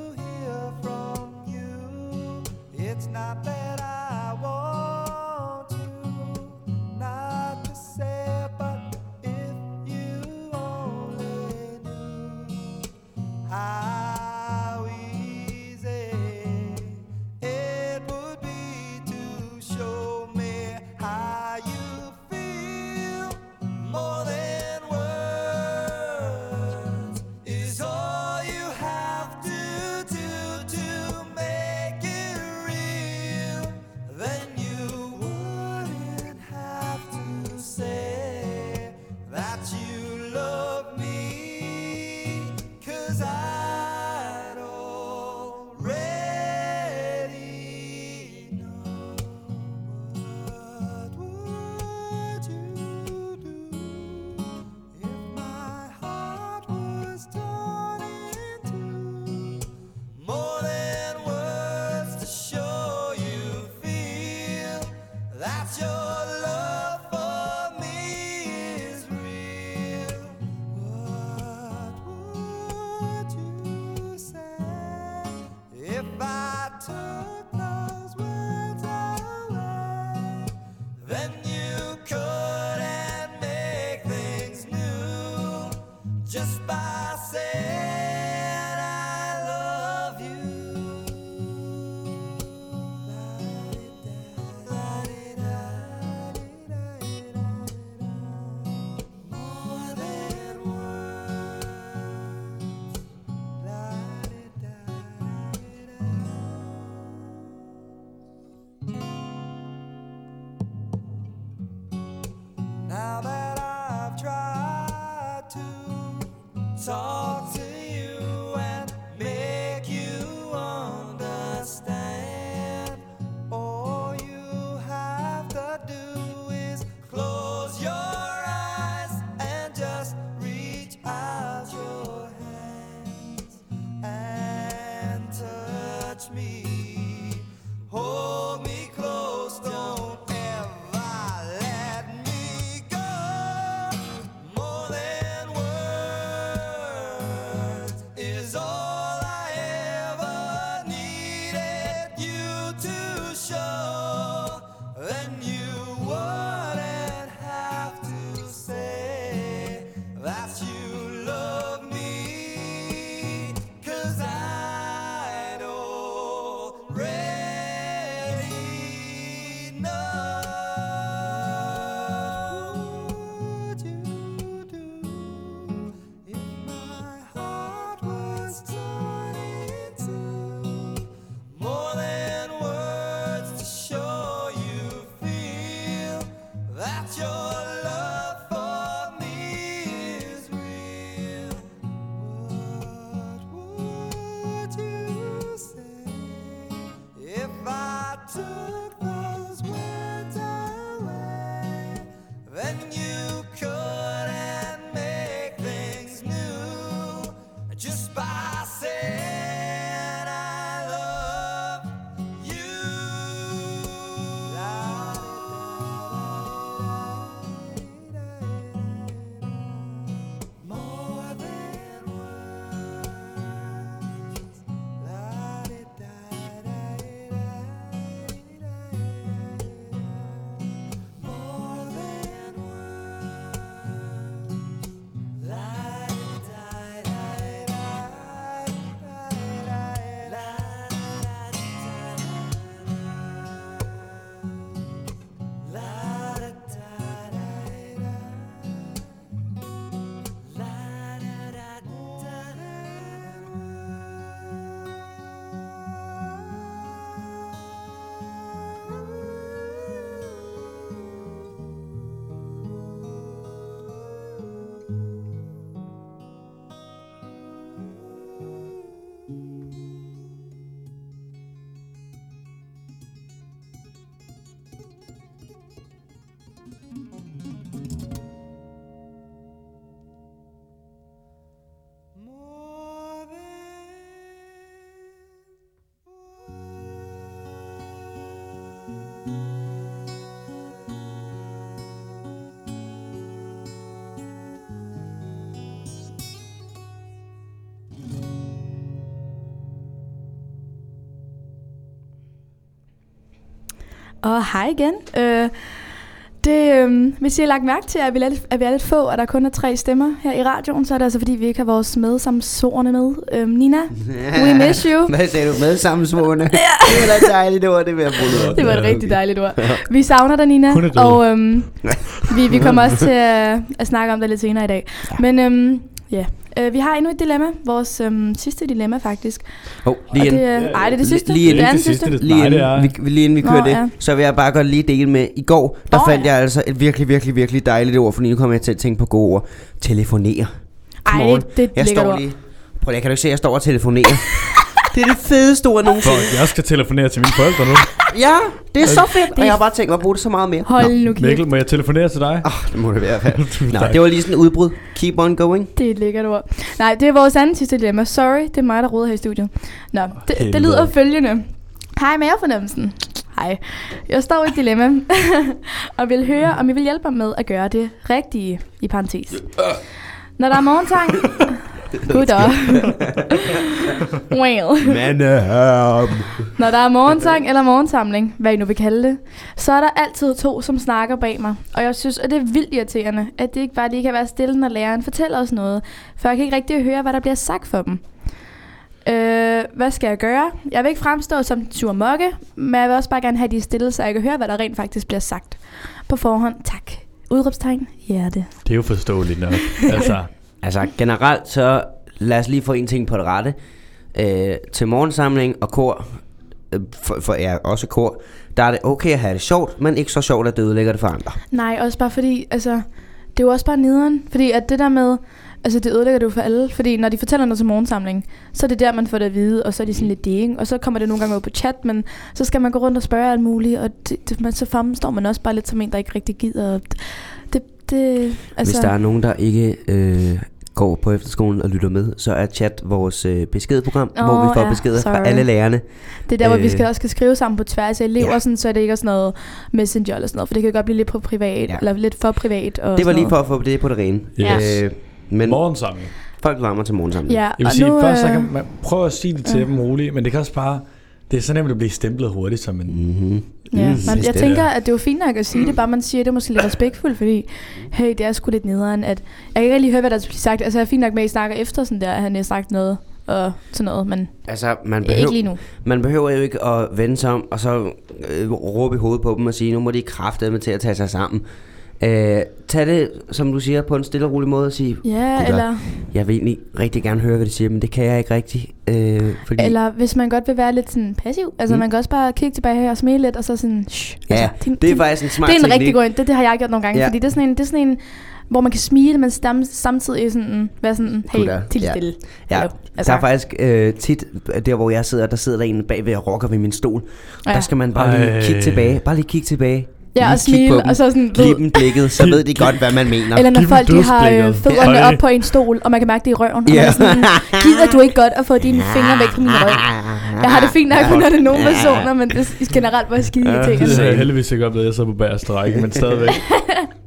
Og hej igen. Øh, det, øh, hvis I har lagt mærke til, at vi er lidt, at vi er lidt få, og der kun er tre stemmer her i radioen, så er det altså, fordi vi ikke har vores medsamsorene med. Øh, Nina, yeah. We miss you. Hvad sagde du? Medsamsorene? Yeah. Det var da et dejligt ord, det vil jeg bruge op. Det var et rigtig dejligt ord. Vi savner dig, Nina, og øh, vi, vi kommer også til at, at snakke om det lidt senere i dag. Men øh, ja, øh, vi har endnu et dilemma. Vores øh, sidste dilemma, faktisk. Oh, lige det, øh, ej, det er det sidste. Lige inden, det det sidste. Sidste. Lige inden, vi, lige inden vi kører Nå, det, ja. Så vil jeg bare godt lige dele med. I går, der oh, fandt ja. jeg altså et virkelig, virkelig, virkelig dejligt ord, for nu kommer jeg til at tænke på gode ord. Telefonere. Ej, det, det jeg ligger står lige. Prøv lige, kan du ikke se, jeg står og telefonerer? Det er det fedeste ord nogensinde. Jeg skal telefonere til mine forældre nu. Ja, det er så fedt. Og jeg har bare tænkt mig at bruge det så meget mere. Hold nu kæft. Mikkel, må jeg telefonere til dig? Åh, oh, det må det være i hvert fald. Nej, det var lige sådan et udbrud. Keep on going. Det er et lækkert ord. Nej, det er vores anden sidste dilemma. Sorry, det er mig, der roder her i studiet. Nå, oh, det, det lyder følgende. Hej, mavefornemmelsen. Hej. Jeg står i et dilemma og vil høre, om I vil hjælpe mig med at gøre det rigtige i parentes. Når der er morgentang... Goddag. Well. Når der er morgensang eller morgensamling, hvad I nu vil kalde det, så er der altid to, som snakker bag mig. Og jeg synes, at det er vildt irriterende, at det ikke bare lige kan være stille, når læreren fortæller os noget. For jeg kan ikke rigtig høre, hvad der bliver sagt for dem. Øh, hvad skal jeg gøre? Jeg vil ikke fremstå som sur mokke, men jeg vil også bare gerne have de stille, så jeg kan høre, hvad der rent faktisk bliver sagt. På forhånd, tak. Udråbstegn, hjerte. Det er jo forståeligt nok. Altså... Altså generelt, så lad os lige få en ting på det rette. Øh, til morgensamling og kor, øh, for, for ja, også kor, der er det okay at have det sjovt, men ikke så sjovt, at det ødelægger det for andre. Nej, også bare fordi, altså, det er jo også bare nederen. Fordi at det der med, altså det ødelægger det jo for alle. Fordi når de fortæller noget til morgensamling, så er det der, man får det at vide, og så er de sådan lidt ding. Og så kommer det nogle gange ud på chat, men så skal man gå rundt og spørge alt muligt, og det, det, man, så fremstår man også bare lidt som en, der ikke rigtig gider. Det, det, altså. Hvis der er nogen, der ikke... Øh går på efterskolen og lytter med, så er chat vores øh, beskedprogram, oh, hvor vi får ja, beskeder sorry. fra alle lærerne. Det er der, hvor øh, vi skal også skal skrive sammen på tværs af elever, ja. sådan, så er det ikke er sådan noget messenger eller sådan noget, for det kan godt blive lidt på privat, ja. eller lidt for privat. Og det var lige for at få det på det rene. Yes. Øh, men morgensamling. Folk varmer til morgensamling. Ja, jeg vil sige, nu, først så kan man prøve at sige det til øh. dem roligt, men det kan også bare, det er så nemt at blive stemplet hurtigt som en... Mm-hmm. Ja, mm, man, jeg tænker, at det er jo fint nok at sige det, bare man siger, at det er måske lidt respektfuldt, fordi hey, det er sgu lidt nederen, at jeg kan ikke lige høre, hvad der bliver sagt. Altså, jeg er fint nok med, at I snakker efter sådan der, at han har sagt noget og sådan noget, men altså, man behøver, ikke lige nu. Man behøver jo ikke at vende sig om, og så øh, råbe i hovedet på dem og sige, nu må de kraftedeme til at tage sig sammen. Øh, tag det, som du siger, på en stille og rolig måde og sige, ja, eller... jeg vil egentlig rigtig gerne høre, hvad de siger, men det kan jeg ikke rigtig. Øh, fordi... Eller hvis man godt vil være lidt sådan passiv, altså mm. man kan også bare kigge tilbage her og smile lidt, og så sådan... Shh, ja, altså, det, det er faktisk en smart teknik. Det er en teknik. rigtig god, det, det har jeg gjort nogle gange, ja. fordi det er sådan en... Det er sådan en hvor man kan smile, men stamme, samtidig sådan, være sådan, hey, tilstille. Ja, ja. Altså. Der er faktisk øh, tit, der hvor jeg sidder, der sidder der en bagved og rokker ved min stol. Ja. Der skal man bare lige øh. kigge tilbage, bare lige kigge tilbage. Ja, og smile, og så sådan... Giv dem blikket, så ved de godt, hvad man mener. Eller når Giv folk de har øh, fødderne Ej. op på en stol, og man kan mærke det i røven. Yeah. Og sådan, gider du ikke godt at få dine fingre væk fra min røv? Jeg har det fint nok, når det er nogle personer, men det er generelt bare skide ja, ting. Det er heldigvis ikke oplevet, jeg så på bagerste række, men stadigvæk.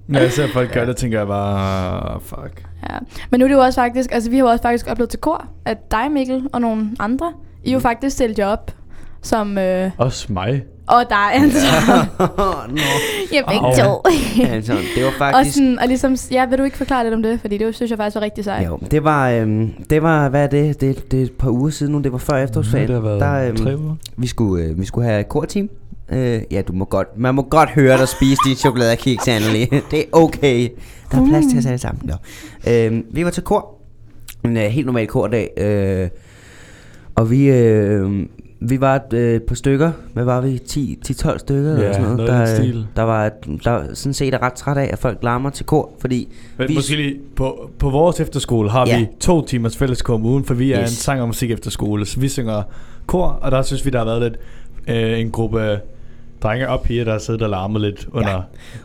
Når jeg ser folk gøre det, tænker jeg bare, fuck. Ja. Men nu er det jo også faktisk... Altså, vi har jo også faktisk oplevet til kor, at dig, Mikkel, og nogle andre, I jo faktisk stillede jer op som... Øh, også mig. Og der er altså jeg begge to. Anton, det var faktisk... Og, sådan, og ligesom, ja, vil du ikke forklare lidt om det? Fordi det synes jeg faktisk var rigtig sejt. Jo, det var, øhm, det var, hvad er det? Det, det er et par uger siden nu, det var før efterårsferien. Mm, det har været øhm, tre uger. Vi skulle, øh, vi skulle have et korteam. Øh, ja, du må godt, man må godt høre dig spise din chokoladekiks, Anneli. Det er okay. Der er plads til os alle sammen. Øh, vi var til kor. En øh, helt normal kordag. Øh, og vi... Øh, Vi var et øh, par stykker, hvad var vi, ti til tolv stykker yeah, eller sådan noget, noget der, der var der sådan set er ret træt af, at folk larmer til kor, fordi men, vi... Måske lige, på, på vores efterskole har ja. vi to timers fælleskor om ugen, for vi er yes. en sang- og musik efterskole, så vi synger kor, og der synes vi, der har været lidt øh, en gruppe drenge og piger, der har siddet og larmet lidt under... Ja.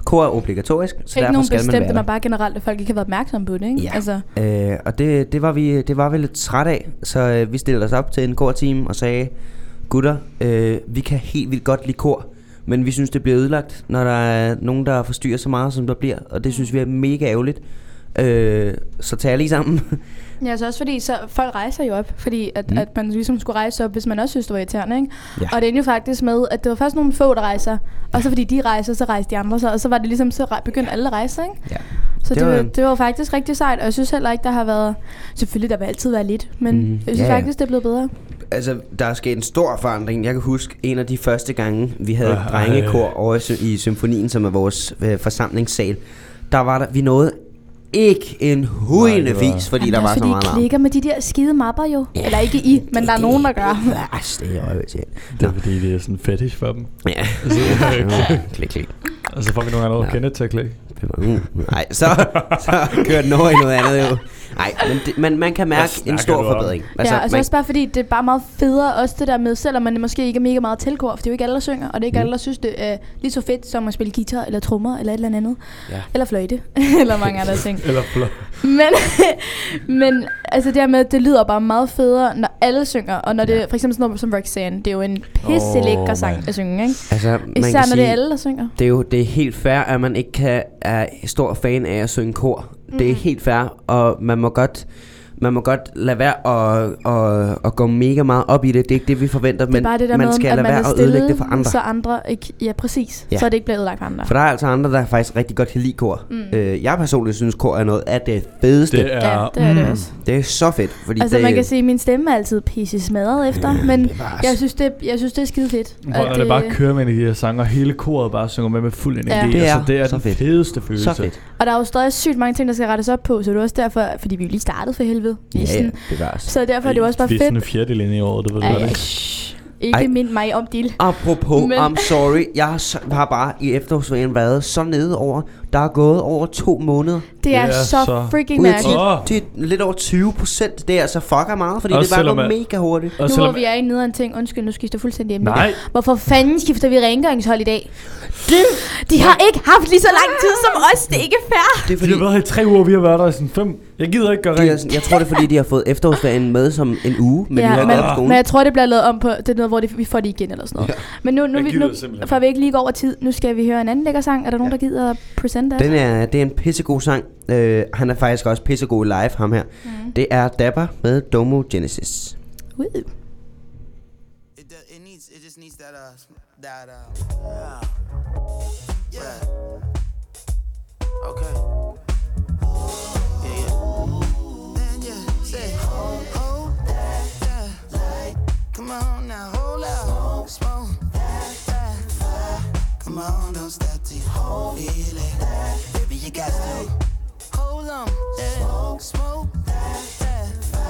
Kor er obligatorisk, så ikke derfor skal man være der. Ikke nogen bestemte, men bare generelt, at folk ikke har været opmærksomme på det, ikke? Ja, altså. øh, og det, det, var vi, det var vi lidt træt af, så øh, vi stillede os op til en korteam og sagde... Gutter, øh, vi kan helt vildt godt lide kor, men vi synes det bliver ødelagt, når der er nogen der forstyrrer så meget som der bliver, og det synes vi er mega ærgerligt. Øh, så tager jeg lige sammen. Ja, så også fordi så folk rejser jo op, fordi at, mm. at man ligesom skulle rejse op, hvis man også synes det var irriterende, ikke? Ja. Og det endte jo faktisk med, at det var først nogle få der rejser, og så fordi de rejser, så rejste de andre sig, og så var det ligesom så begyndte alle at rejse, ikke? Ja. Så det, det, var, var, det var faktisk rigtig sejt, og jeg synes heller ikke der har været, selvfølgelig der vil altid være lidt, men mm. jeg synes ja, faktisk det er blevet bedre. Altså, der er sket en stor forandring. Jeg kan huske en af de første gange, vi havde øh, drengekor øh. over i symfonien, som er vores øh, forsamlingssal. Der var der, vi nåede ikke en hujende vis, fordi Jamen, der var fordi så meget larm. Det er fordi, I klikker med de der skide mapper jo. Ja, eller ikke I, men det, der er nogen, der gør. Det, det er øvrigt, ja. Det er fordi, det er sådan fetish for dem. Ja. Altså, ja. Klik, klik. Og så får vi nogle andre at kende til at klikke. Mm. Nej, så, så kører den over i noget andet jo. Nej, men det, man, man kan mærke en stor forbedring. Altså, ja, og så også bare fordi, det er bare meget federe også det der med, selvom man måske ikke er mega meget til kor, for det er jo ikke alle, der synger, og det er ikke mm. alle, der synes det er lige så fedt som at spille guitar, eller trommer eller et eller andet. Ja. Eller fløjte, eller mange andre ting. Eller fløjte. Men, men altså dermed, det lyder bare meget federe, når alle synger, og når ja. det for eksempel sådan noget som Roxanne, det er jo en pisselækker oh, sang at synge, ikke? Altså, især når sige, det er alle, der synger. Det er jo det er helt fair, at man ikke kan... er stor fan af at synge kor. Mm. Det er helt fair, og man må godt man må godt lade være at, at, at gå mega meget op i det. Det er ikke det, vi forventer, men man skal med, lade være at ødelægge det for andre. Så andre ikke, ja, præcis. Ja. Så er det ikke blevet ødelagt for andre. For der er altså andre, der faktisk rigtig godt kan lide kor. Mm. Øh, jeg personligt synes, kor er noget af det fedeste. Det er, ja, det, er det, også. Mm. Det er så fedt. Fordi altså, det, man kan sige, at min stemme er altid pisse smadret efter, mm, men jeg synes, det, jeg synes, det er skide fedt. Hvor det, det bare kører med en af de her sange, og hele koret bare synger med med fuld energi. Ja. Det er, altså, det er den fedt. fedeste følelse. Så fedt. Og der er jo stadig sygt mange ting, der skal rettes op på, så det er også derfor, fordi vi jo lige startede for helvede. Ja, ja, det var så derfor er det også bare fedt. Det er sådan en fjerdedel inde i året, det var det. Ej, ikke mind mig om deal. Apropos, men. I'm sorry. Jeg har, så, har bare i efterårsferien været så nede over. Der er gået over to måneder. Det er, det er så, så freaking mærkeligt. Det er lidt over tyve procent. Det er altså fucker meget, fordi også det bare går mega hurtigt. Nu hvor vi er i nederen ting. Undskyld, nu skifter fuldstændig hjemme. Nej. Hvorfor fanden skifter vi rengøringshold i dag? Det. De har ikke haft lige så lang tid som os. Det er ikke fair. Det er fordi, vi har været her i tre uger, vi har været der i sådan fem. Jeg gider ikke gøre rent. Jeg tror det er fordi, de har fået efterårsferien med som en uge. Men, ja, men, men jeg tror det bliver lavet om på. Det er noget, hvor det, vi får det igen eller sådan noget. Ja. Men nu, nu, vi, nu får vi ikke lige gå over tid. Nu skal vi høre en anden lækker sang. Er der nogen, ja. der gider present? Den er, det er en pissegod sang. Uh, han er faktisk også pissegod live, ham her. Mm. Det er Dapper med Domo Genesis. Woo. It, it needs, it just needs that, uh, that, uh, uh, yeah. Okay. Yeah, yeah. Then you say, hold, hold that, that light. Come on now, hold out. Smoke that, that fire. Come on, don't stop till you hold it. You got to hold on, smoke, smoke that, that fire.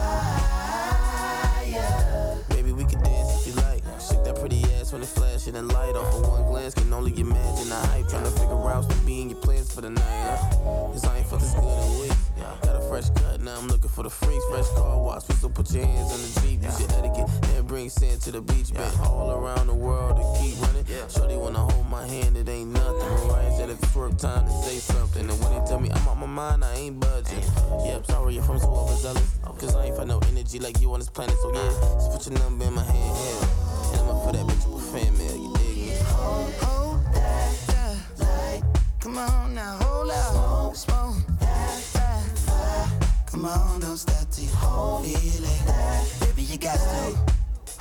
Baby, we can dance if you like. Shake that pretty ass. fast when it flash and light off of one glance. Can only imagine the hype. Trying to figure out what's being your plans for the night. Cause I ain't felt this good in weeks. Got a fresh cut, now I'm looking for the freaks. Fresh car wash, we still put your hands on the Jeep. Use your etiquette and bring sand to the beach. Been all around the world to keep running. Shorty wanna hold my hand, it ain't nothing. Ryan said it's short time to say something. And when they tell me I'm out my mind, I ain't budging. Yeah, I'm sorry if I'm so overzealous. Cause I ain't find no energy like you on this planet. So yeah, just put your number in my hand, yeah. And I'm up for that bitch with fan mail, you dig me? Hold, hold that, that light. Come on now, hold out. Smoke, smoke that, that fire. Come on, don't stop till you hold feeling that. Baby, you got to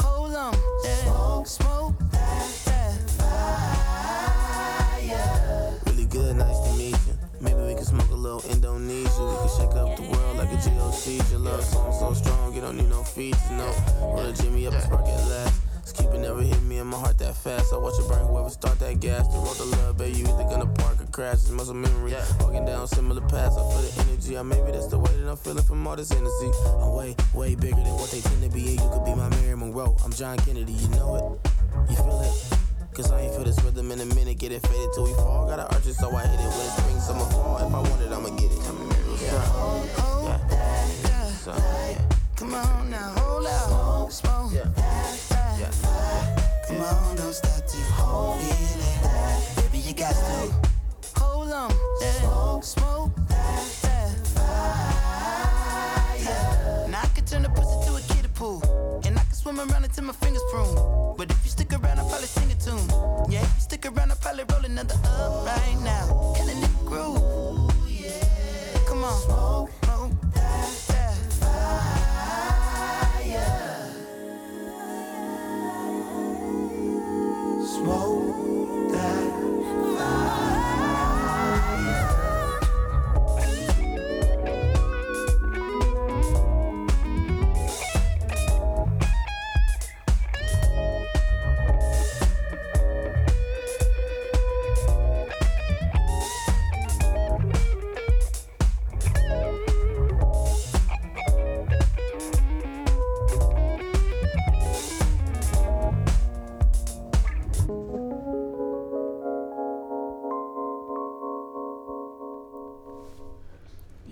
hold on, yeah. Smoke, smoke that, that fire. Really good, nice to meet you. Maybe we can smoke a little Indonesia. We can shake up the world like a G O C. Your love song so strong, you don't need no features, no. Roll a Jimmy up and spark it last. It's keeping never hit me in my heart that fast. I watch it burn, whoever start that gas. The road to love, baby, you either gonna park or crash. It's muscle memory, walking down similar paths. I feel the energy, I maybe that's the way that I'm feeling from all this energy. I'm way, way bigger than what they tend to be. You could be my Marilyn Monroe, I'm John Kennedy, you know it, you feel it. Cause I ain't feel this rhythm in a minute, get it faded till we fall. Got an archer, so I hit it when it springs, summer, fall. If I want it, I'ma get it. Yeah. Hold, hold yeah. that, that so, light. Yeah. Come on now, hold out. Smoke, smoke yeah. that, that yeah. light. Come yeah. on, don't stop till you hold it. Baby, you got to hold on. Yeah. Smoke, smoke that, that fire. And I could turn the pussy to a kiddie pool. And I could swim around until my fingers prune. But if you stick around, I'll probably sing a tune. Yeah, if you stick around, I'll probably roll another up right now. Killing the groove. Come on. Smoke, smoke that, that fire. Smoke that fire.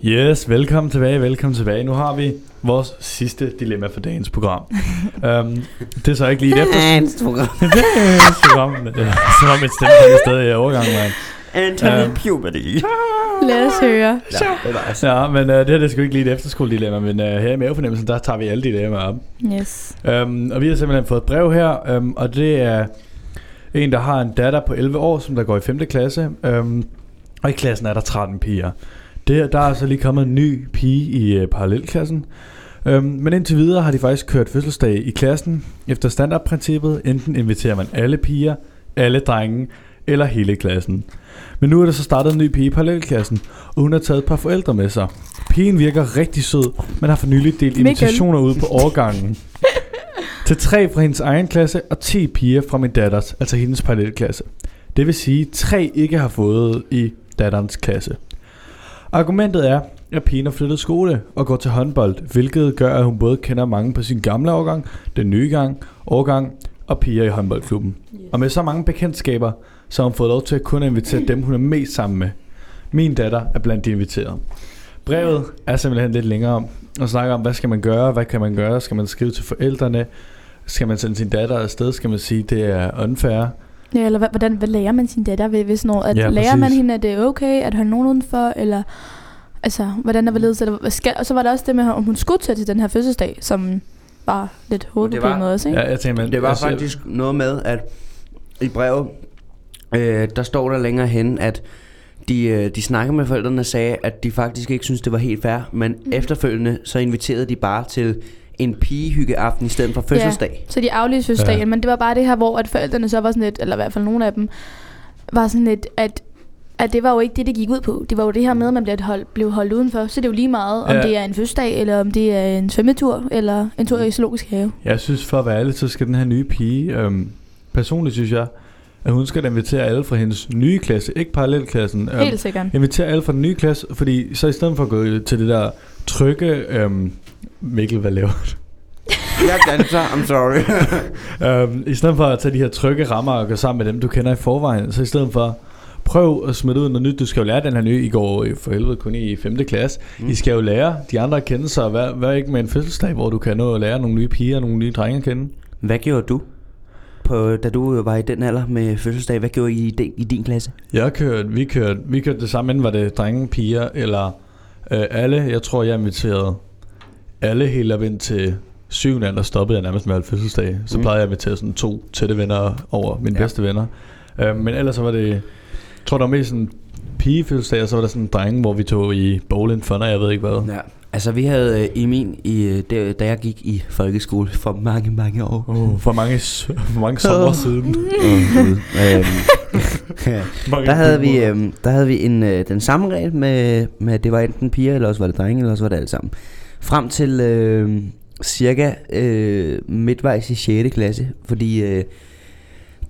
Yes, velkommen tilbage, velkommen tilbage. Nu har vi vores sidste dilemma for dagens program. um, det er så ikke lige et efterskole. Dagens program. Dagens program. Som om et stemme stadig i overgangen, man. Anthony um, Puberty. Lad os høre. Ja, ja men uh, det her det er sgu ikke lige et efterskole-dilemma, men uh, her i Mavefornemmelsen, der tager vi alle dilemmaer op. Yes. Um, og vi har simpelthen fået et brev her, um, og det er en, der har en datter på elleve år, som der går i femte klasse. Um, og i klassen er der tretten piger. Det, der er altså lige kommet en ny pige i øh, parallelklassen, øhm, men indtil videre har de faktisk kørt fødselsdag i klassen efter standardprincippet. Enten inviterer man alle piger, alle drenge eller hele klassen. Men nu er der så startet en ny pige i parallelklassen, og hun har taget et par forældre med sig. Pigen virker rigtig sød, men har for nylig delt invitationer ud på årgangen til tre fra hendes egen klasse og ti piger fra min datters, altså hendes parallelklasse. Det vil sige, at tre ikke har fået i datterens klasse. Argumentet er, at pigen har flyttet skole og går til håndbold, hvilket gør, at hun både kender mange på sin gamle årgang, den nye gang, årgang og piger i håndboldklubben. Yeah. Og med så mange bekendtskaber, så har hun fået lov til at kun invitere dem, hun er mest sammen med. Min datter er blandt de inviterede. Brevet er simpelthen lidt længere om at snakke om, hvad skal man gøre, hvad kan man gøre, skal man skrive til forældrene, skal man sende sin datter afsted, skal man sige, det er unfair. Ja, eller hvordan, hvad lærer man sin datter ved, hvis noget, at ja, lærer man hende, at det er okay at holde nogen udenfor, eller altså, hvordan der var ledes, eller skal, og så var der også det med, om hun skulle tage til den her fødselsdag, som var lidt hovedproblemet også, ikke? Ja, jeg tænker, man, det var altså, faktisk noget med, at i brevet, øh, der står der længere hen, at de, de snakkede med forældrene og sagde, at de faktisk ikke synes det var helt fair, men mm. efterfølgende, så inviterede de bare til en pigehyggeaften i stedet for fødselsdag. Ja, så de aflyste fødselsdagen, ja. Men det var bare det her, hvor at forældrene så var sådan lidt, eller i hvert fald nogle af dem, var sådan lidt, at, at det var jo ikke det, det gik ud på. Det var jo det her med, at man blev holdt, blev holdt udenfor, så det er jo lige meget, om ja. Det er en fødselsdag, eller om det er en svømmetur, eller en tur i zoologisk have. Jeg synes for at være ærlig, så skal den her nye pige, øhm, personligt synes jeg, at hun skal invitere alle fra hendes nye klasse, ikke parallelklassen. Øhm, Helt sikkert. Invitere alle fra den nye klasse, fordi så i stedet for at gå til det der trygge... Øhm, Mikkel, hvad laver du? Jeg danser, I'm sorry. øhm, I stedet for at tage de her trygge rammer og gå sammen med dem, du kender i forvejen, så i stedet for, prøv at smide ud noget nyt. Du skal jo lære den her nye. I går for helvede kun i femte klasse. Mm. I skal jo lære de andre at kende sig. Vær, vær ikke med en fødselsdag, hvor du kan nå at lære nogle nye piger og nogle nye drenge at kende. Hvad gjorde du, på, da du var i den alder med fødselsdag? Hvad gjorde I i din, i din klasse? Jeg kørte, vi kørte, vi kørte det samme, inden var det drenge, piger eller øh, alle. Jeg tror, jeg inviterede alle hele op ind til syvende alder, stoppede jeg nærmest med alt fødselsdag. Så mm. plejede jeg at invitere sådan to tætte venner over mine ja. bedste venner. Øh, men ellers så var det... Jeg tror, der var mest sådan pigefødselsdag, og så var der sådan en drenge, hvor vi tog i bowling for, og jeg ved ikke hvad. Ja, altså vi havde i min, i, der, da jeg gik i folkeskole for mange, mange år. Oh, for mange, for mange sommer siden. Der havde vi, øhm, der havde vi en, øh, den samme regel med, med, det var enten piger, eller også var det drenge, eller også var det alt sammen. Frem til øh, cirka øh, midtvejs i sjette klasse, fordi... Øh,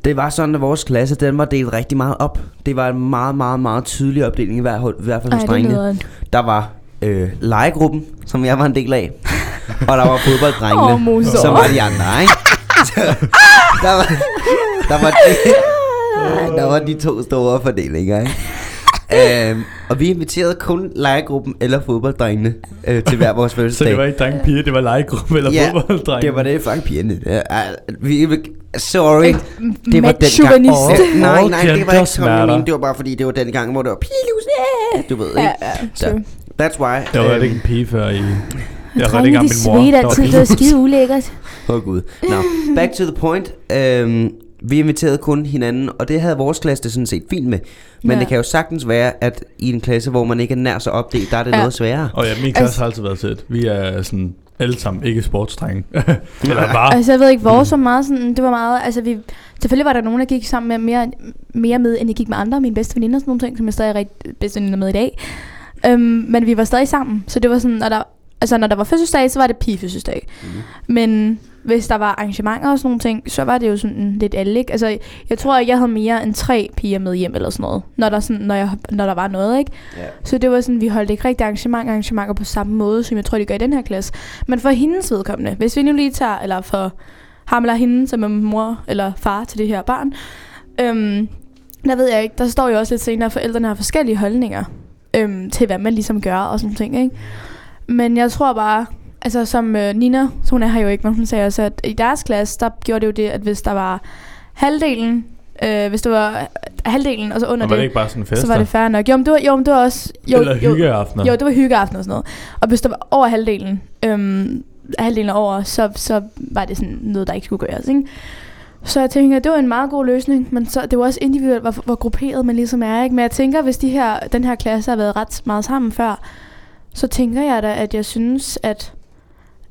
det var sådan, at vores klasse, den var delt rigtig meget op. Det var en meget, meget, meget tydelig opdeling, i hvert fald hos drengene. Der var øh, legegruppen, som jeg var en del af. Og der var fodbolddrengene, oh, som var de andre, ikke? der, var, der, var de, der var de to store fordelinger, ikke? Øhm, og vi inviterede kun legegruppen eller fodbolddrengene øh, til hver vores fødselsdag. Så det var ikke drengpiger, det var legegruppen eller ja, fodbolddrengene? det var det faktisk pigerne. Ja, vi... Sorry, det var den gang. Oh, nej, nej, det var ikke sådan min. Det var bare fordi, det var den gang, hvor det var pigelus. Du ved, ikke? Ja, ja, that's why. Der var um, ikke en pige før i... Jeg var ikke engang min mor. Jeg trængte det, det var skide ulækkert. Åh oh, gud. Nå, no, back to the point. Um, vi inviterede kun hinanden, og det havde vores klasse det sådan set fint med. Men ja. det kan jo sagtens være, at i en klasse, hvor man ikke er nær så opdelt, der er det ja. noget sværere. Og oh, ja, min klasse altså, har altid været sødt. Vi er sådan... alle sammen ikke sportsdrenge. Eller bare. Altså jeg ved ikke, vores var meget sådan, det var meget, altså vi, selvfølgelig var der nogen, der gik sammen med mere, mere med, end jeg gik med andre, mine bedste veninder og sådan nogle ting, som jeg stadig er rigtig bedste veninder med i dag. Um, men vi var stadig sammen, så det var sådan, når der, altså når der var fødselsdag, så var det pigefødselsdag. Mm. Men hvis der var arrangementer og sådan nogle ting, så var det jo sådan lidt alle, ikke? Altså jeg tror, at jeg havde mere end tre piger med hjem eller sådan noget, når der, sådan, når jeg, når der var noget, ikke? Yeah. Så det var sådan, vi holdt ikke rigtig arrangement, arrangementer på samme måde, som jeg tror, de gør i den her klasse. Men for hendes vedkommende, hvis vi nu lige tager, eller for ham eller hende, som er mor eller far til det her barn, øhm, der ved jeg ikke, der står jo også lidt senere, at forældrene har forskellige holdninger øhm, til, hvad man ligesom gør og sådan ting, ikke? Men jeg tror bare... Altså som øh, Nina, så hun er her jo ikke, men hun sagde også, at i deres klasse, der gjorde det jo det, at hvis der var halvdelen, øh, hvis det var halvdelen, og så under og var det, det ikke bare sådan fester? Så var det fair nok. Jo, men det var, jo, men det var også... Jo, eller hyggeaftener. Jo, jo, det var hyggeaftener og sådan noget. Og hvis der var over halvdelen, øh, halvdelen over, så, så var det sådan noget, der ikke skulle gøres, ikke? Så jeg tænker, at det var en meget god løsning, men så, det var også individuelt, hvor, hvor grupperet man ligesom er, ikke? Men jeg tænker, hvis de her, den her klasse har været ret meget sammen før, så tænker jeg da, at jeg synes, at...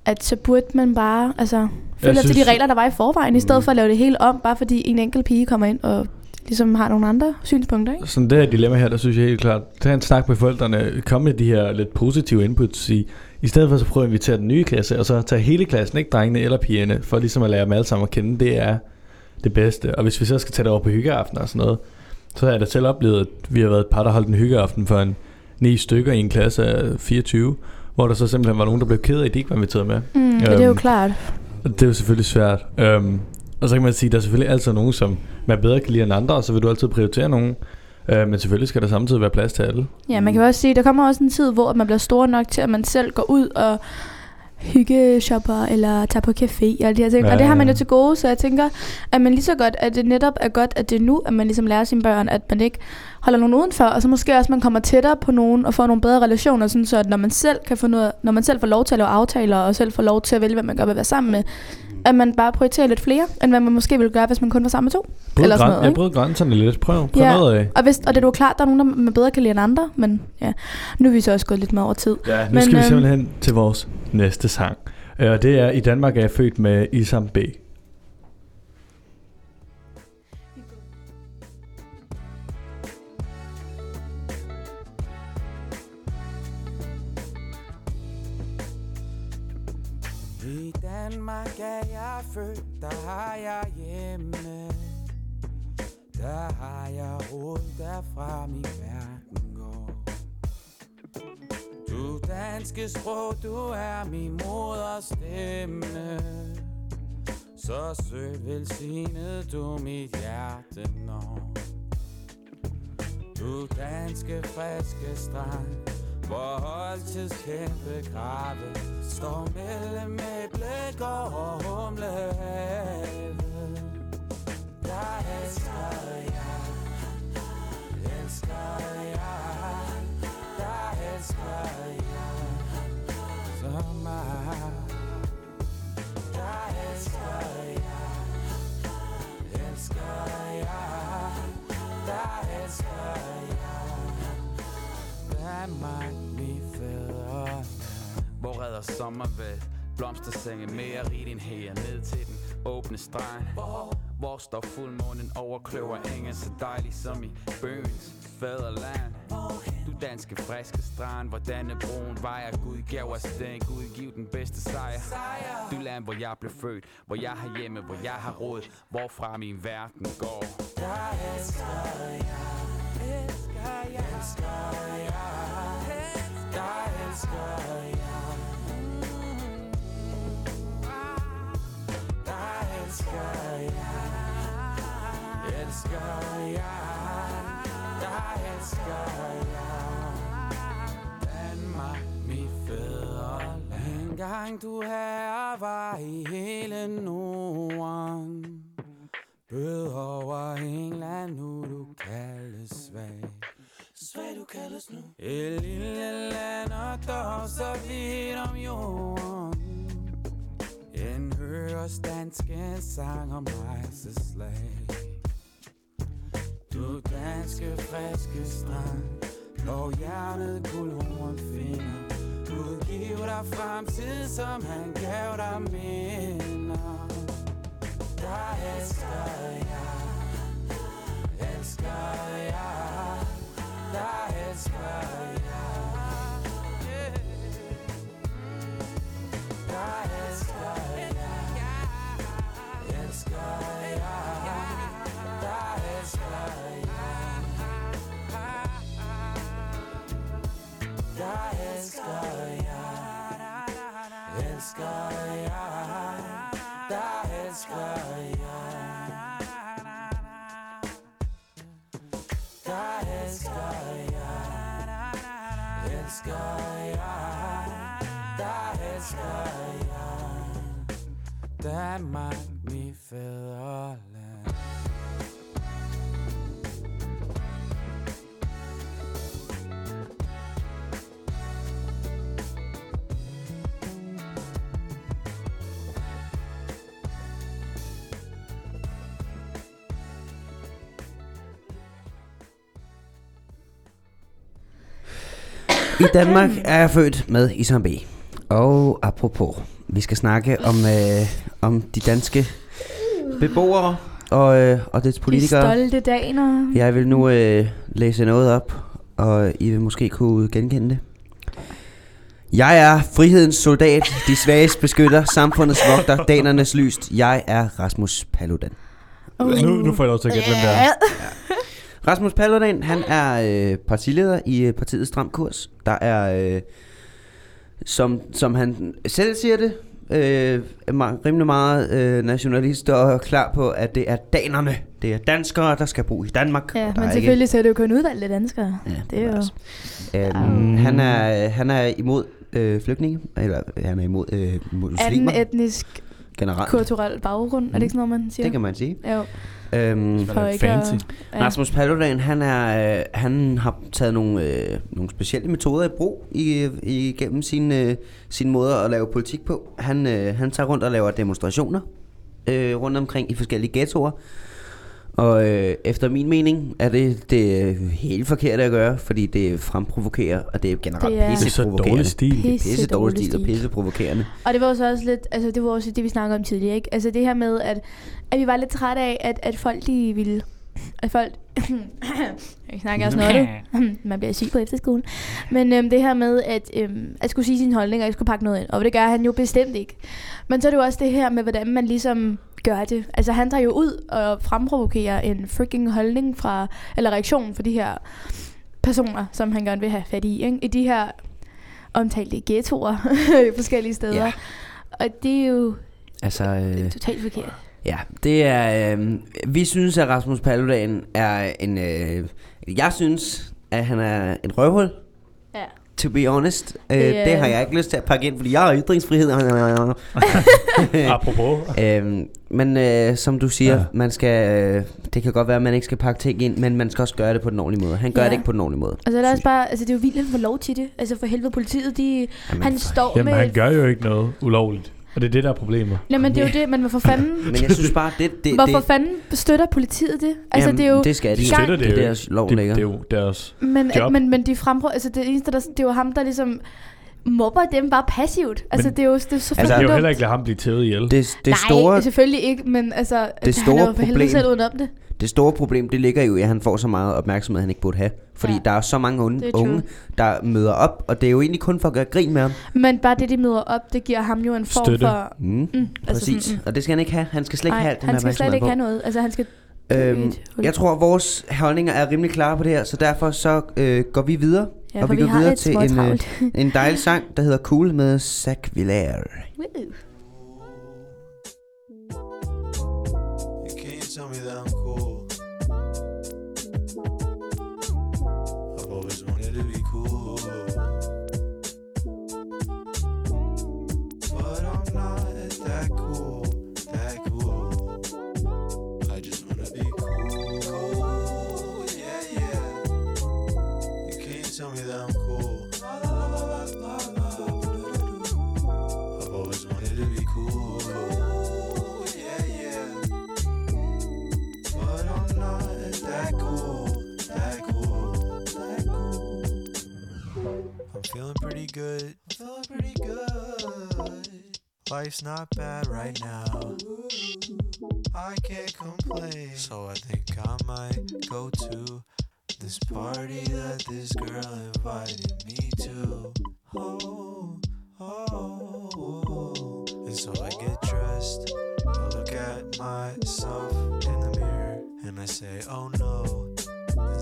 at så burde man bare altså, følge til de regler, der var i forvejen, i stedet for at lave det hele om, bare fordi en enkelt pige kommer ind og ligesom har nogle andre synspunkter, ikke? Sådan det her dilemma her, der synes jeg helt klart, tag en snak med forældrene, kom med de her lidt positive inputs i, i stedet for så prøve at invitere den nye klasse, og så tage hele klassen, ikke drengene eller pigerne, for ligesom at lære dem alle sammen at kende, det er det bedste. Og hvis vi så skal tage det over på hyggeaften og sådan noget, så har jeg da selv oplevet, at vi har været et par, der holdt en hyggeaften for en ni stykker i en klasse af fireogtyve, hvor der så simpelthen var nogen, der blev ked af, at de ikke var inviteret med. Mm, um, det er jo klart. Det er jo selvfølgelig svært. Um, og så kan man sige, at der er selvfølgelig altid nogen, som man bedre kan lide end andre, og så vil du altid prioritere nogen. Uh, men selvfølgelig skal der samtidig være plads til alle. Ja, man kan også sige, at der kommer også en tid, hvor man bliver stor nok til, at man selv går ud og hyggeshopper, eller tager på café, og alle de her ting. Ja, og det har man jo til gode, så jeg tænker, at man lige så godt, at det netop er godt, at det er nu, at man ligesom lærer sine børn, at man ikke holder nogen udenfor, og så måske også, man kommer tættere på nogen, og får nogle bedre relationer, sådan så at når man selv kan få noget, når man selv får lov til at lave aftaler, og selv får lov til at vælge, hvad man gør ved at være sammen med, at man bare prioriterer lidt flere, end hvad man måske ville gøre, hvis man kun var sammen med to. Bryd eller sådan noget, ikke? Jeg brød grænserne lidt. Prøv, prøv ja. noget af. Og, hvis, og det er jo klart, der er nogen, der man bedre kan lide end andre, men ja, nu er vi så også gået lidt mere over tid. Ja, nu men, skal vi simpelthen øhm, til vores næste sang. Og det er, i Danmark er jeg født med Isam B. I Danmark er jeg født, der har jeg hjemme. Der har jeg råd, derfra min verden går. Du danske sprog, du er min moderstemme. Så sødt velsignede du mit hjerte når. Du danske friske strand, hvor holdtids kæmpe grave står mellem æblet og humlehavet. Jeg elsker jer, elsker jer, jeg elsker jer så meget. Jeg elsker jer, elsker jer, jeg elsker jer. Danmark, min fædre. Hvor redder sommervæld, blomstersenge mere rigt end her. Ned til den åbne strand, hvor står fuldmånen over kløver engen, så dejlig som i bøgens fædreland. Du danske friske strand, hvor Dannebroen vejer. Gud gav os den, Gud giv den bedste sejr. Du land, hvor jeg blev født, hvor jeg har hjemme, hvor jeg har råd, hvorfra min verden går. Jeg elsker jer, elsker jer, elsker jer, jeg elsker jer. Jeg elsker jer, elsker jer, jeg elsker jer. Danmark, mit fædreland. En gang du herre var i hele Norden, bød over England, nu du kaldes svag. Svag du kaldes nu. Et lille land og dog så vidt om jorden. En høres danske sang om rejseslag. Du danske friske strand, når hjernet guldhorn finder. Gud giver dig fremtid, som han gav dig minder. Jeg elsker jer, elsker jer, jeg elsker jer. Jeg elsker jer, elsker jer, jeg elsker jer. Jeg elsker jer, elsker jer, jeg elsker jer. Jeg elsker jer, elsker jer, jeg elsker jer. Danmark, mit fædreland. I Danmark er jeg født med i som B. Og apropos, vi skal snakke om øh, om de danske beboere og øh, og dets politikere. De stolte danere. Jeg vil nu øh, læse noget op, og I vil måske kunne genkende det. Jeg er frihedens soldat, de svages beskytter, samfundets vogter, danernes lyst. Jeg er Rasmus Paludan. Uh. Nu nu får jeg lov til at gætte, hvem det er. Ja. Rasmus Paludan, han er øh, partileder i øh, partiet Stram Kurs. Der er, øh, som, som han selv siger det, øh, rimelig meget øh, nationalist og klar på, at det er danerne. Det er danskere, der skal bo i Danmark. Ja, men selvfølgelig ikke... så er det jo kun udvalgte danskere. Ja, det er jo... Øhm, ja. Han, er, han er imod øh, flygtninge, eller han er imod øh, muslimer. Anden etnisk generelt. Kulturel baggrund, mm. Er det ikke sådan noget, man siger? Det kan man sige. Jo. Øhm, fancy. Ja. Rasmus Paludan, han er øh, han har taget nogle øh, nogle specielle metoder i brug i, i gennem sine øh, sine måder at lave politik på. Han øh, han tager rundt og laver demonstrationer øh, rundt omkring i forskellige ghettoer. Og øh, efter min mening er det det helt forkert at gøre, fordi det fremprovokerer, og det er generelt det er pisseprovokerende. Det er pisse dårlig stil og pisseprovokerende. Og det var så også lidt, altså det var også det vi snakkede om tidligere, ikke? Altså det her med at at vi var lidt trætte af at at folk de ville at folk jeg snakker også noget. Man bliver syg på efterskolen. Men øhm, det her med at øhm, at skulle sige sin holdning, og jeg skulle pakke noget ind. Og det gør han jo bestemt ikke. Men så er det jo også det her med hvordan man ligesom gør det. Altså han tager jo ud og fremprovokerer en freaking holdning fra, eller reaktion fra de her personer, som han gerne vil have fat i, ikke? I de her omtalte ghettoer forskellige steder. Ja. Og det er jo altså, øh, totalt forkert. Ja, det er... Øh, vi synes, at Rasmus Paludan er en... Øh, jeg synes, at han er et røvhul. Ja. To be honest. Øh, det, øh, det har jeg ikke lyst til at pakke ind, fordi jeg har ytringsfrihed. Apropos. Øh, men øh, som du siger, ja. man skal... Øh, det kan godt være, at man ikke skal pakke ting ind, men man skal også gøre det på den ordentlige måde. Han gør ja. det ikke på den ordentlige måde. Altså, det er, også bare, altså, det er jo vildt, at han får lov til det. Altså for helvede, politiet, de... Jamen, han står jamen, med... Jamen, han gør jo ikke noget ulovligt. Og det er det, der er problemer. Jamen, det er jo det, men hvorfor fanden... men jeg synes bare, det... det hvorfor det. fanden støtter politiet det? Altså, jamen, det er jo... det skal de. De støtter det, det er jo. Deres lov, det, det er jo deres men, job. Men, men de frembrød... Altså, det eneste, der, det er jo ham, der ligesom... mobber dem bare passivt. Altså, men, det er jo det er så altså, det er jo heller ikke lade ham blive tævet ihjel. Det, det Nej, store, selvfølgelig ikke, men altså... Det store han er jo for helvede selv uden om det. Det store problem, det ligger jo i, at han får så meget opmærksomhed, han ikke burde have. Fordi ja. der er så mange unge, unge, der møder op, og det er jo egentlig kun for at gøre grin med ham. Men bare det, de møder op, det giver ham jo en form Støtte. for... Mm, mm, altså præcis. Sådan, mm. Og det skal han ikke have. Han skal slet ikke have alt den her opmærksomhed på. han skal slet ikke have noget. Altså, han skal... Øhm, jeg tror, at vores holdninger er rimelig klare på det her, så derfor så øh, går vi videre. Ja, og vi, vi går videre til en, øh, en dejlig sang, der hedder Cool med Zach Villere. Woo. Good. I'm feeling pretty good. Life's not bad right now. I can't complain. So I think I might go to this party that this girl invited me to. Oh, oh, oh. And so I get dressed. I look at myself in the mirror and I say, oh no, is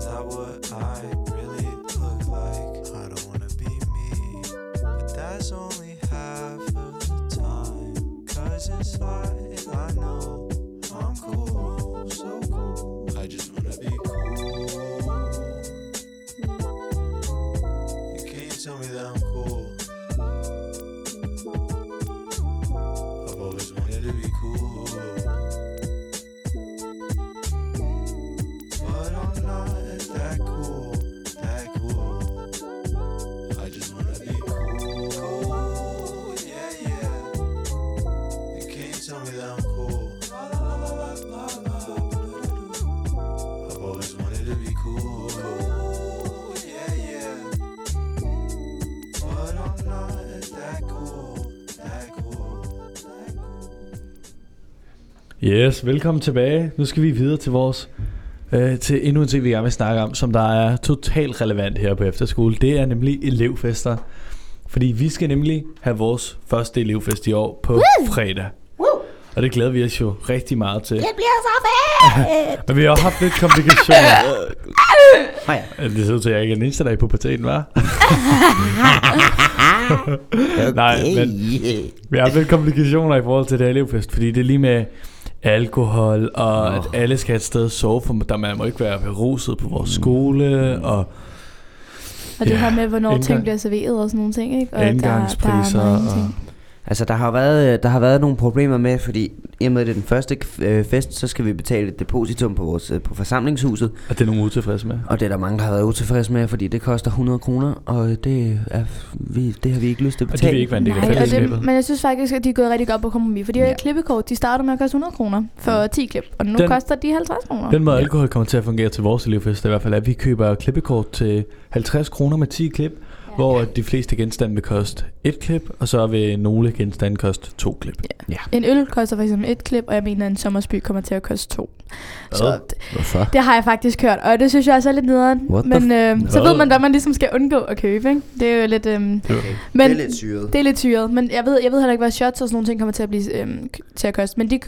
that what I really look like? I don't wanna be. That's only half of the time, cause it's like I know I'm cool, so cool. I just wanna be cool. You can't tell me that I'm cool. I've always wanted to be cool, but I'm not that cool, that cool. I just wanna be cool. Tell me that I'm cool. I've always wanted to be cool. Cool, yeah, yeah. But I'm not that cool, that cool, that cool. Yes, velkommen tilbage. Nu skal vi videre til vores øh, til endnu en ting, vi gerne vil snakke om, som der er totalt relevant her på efterskole. Det er nemlig elevfester. Fordi vi skal nemlig have vores første elevfest i år på Woo! fredag. Og det glæder vi os jo rigtig meget til. Det bliver så fedt! Men vi har også haft lidt komplikationer. Nej. Det ser ud til, at jeg ikke er den eneste, der er i puberteten, hva'? Okay. Nej, men vi har haft lidt komplikationer i forhold til det her elevfest, fordi det er lige med alkohol, og oh. at alle skal et sted at sove, for der man må ikke være beruset på vores skole, og... Og det ja, her med, hvornår indgang... ting bliver serveret og sådan nogle ting, ikke? Og indgangspriser der, der er og... Altså der har været der har været nogle problemer med, fordi i og med det er den første øh, fest, så skal vi betale et depositum på vores øh, på forsamlingshuset. Og det er nogle utilfredse med. Og det er der mange der har været utilfredse med, fordi det koster hundrede kroner, og det er vi det har vi ikke lyst til at betale. Og det vil ikke være en del af fællesskabet. Men jeg synes faktisk at de er gået rigtig godt på kompromis, fordi ja. klippekort, de starter med at koste hundrede kroner for mm. ti klip, og nu den, koster de halvtreds kroner. Den måde alkohol kommer til at fungere til vores elevfest i hvert fald, at vi køber klippekort til halvtreds kroner med ti klip. Hvor de fleste genstande vil koste et klip, og så vil nogle genstande koste to klip. Ja. Ja. En øl koster for eksempel et klip, og jeg mener, at en sommersby kommer til at koste to. Så oh. det, det har jeg faktisk hørt, og det synes jeg også er lidt nederen. Men øh, f- så ved man, hvad man ligesom skal undgå at købe, ikke? Det er jo lidt... Øh, okay. Men, det er lidt syret. Det er lidt syret, men jeg ved, jeg ved heller ikke, hvad shots og sådan nogle ting kommer til at, blive, øh, til at koste. Men de,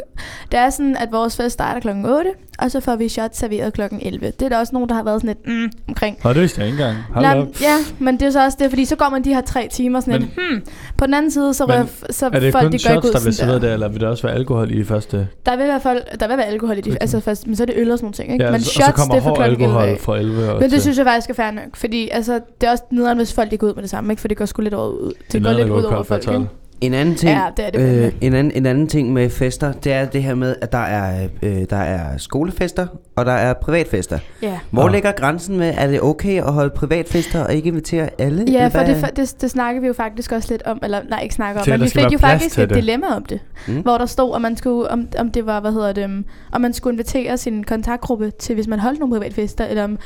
det er sådan, at vores fest starter klokken otte, og så får vi shots serveret klokken elleve. Det er der også nogen, der har været sådan lidt mm, omkring. Og det er ikke engang. Hold op. Ja, men det er så også også det, fordi så går man de her tre timer sådan men, et, hmm. På den anden side, så, men, røf, så er det folk, kun de shots, ud, der vil serveret der, eller vil der også være alkohol i de første? Der vil i hvert fald, der vil være alkohol i de altså først, men så er det øl og sådan nogle ting, ikke? Ja, men shots, det er for klokken alkohol fra elleve. Men det til. Synes jeg faktisk er fair nok, fordi altså, det er også nederen, hvis folk ikke går ud med det samme, ikke? For det går sgu lidt over ud. Det, det går lidt ud over folk, ikke? En anden ting, ja, det er det, øh, en anden en anden ting med fester, det er det her med at der er øh, der er skolefester og der er privatfester. Yeah. Hvor oh. ligger grænsen med, er det okay at holde privatfester og ikke invitere alle? Ja, for det, for det det snakker vi jo faktisk også lidt om, eller nej, ikke snakker om, til, men vi fik jo faktisk et det. dilemma om det, mm. hvor der stod, om man skulle om om det var, hvad hedder det, om man skulle invitere sin kontaktgruppe til, hvis man holdt nogle privatfester, eller om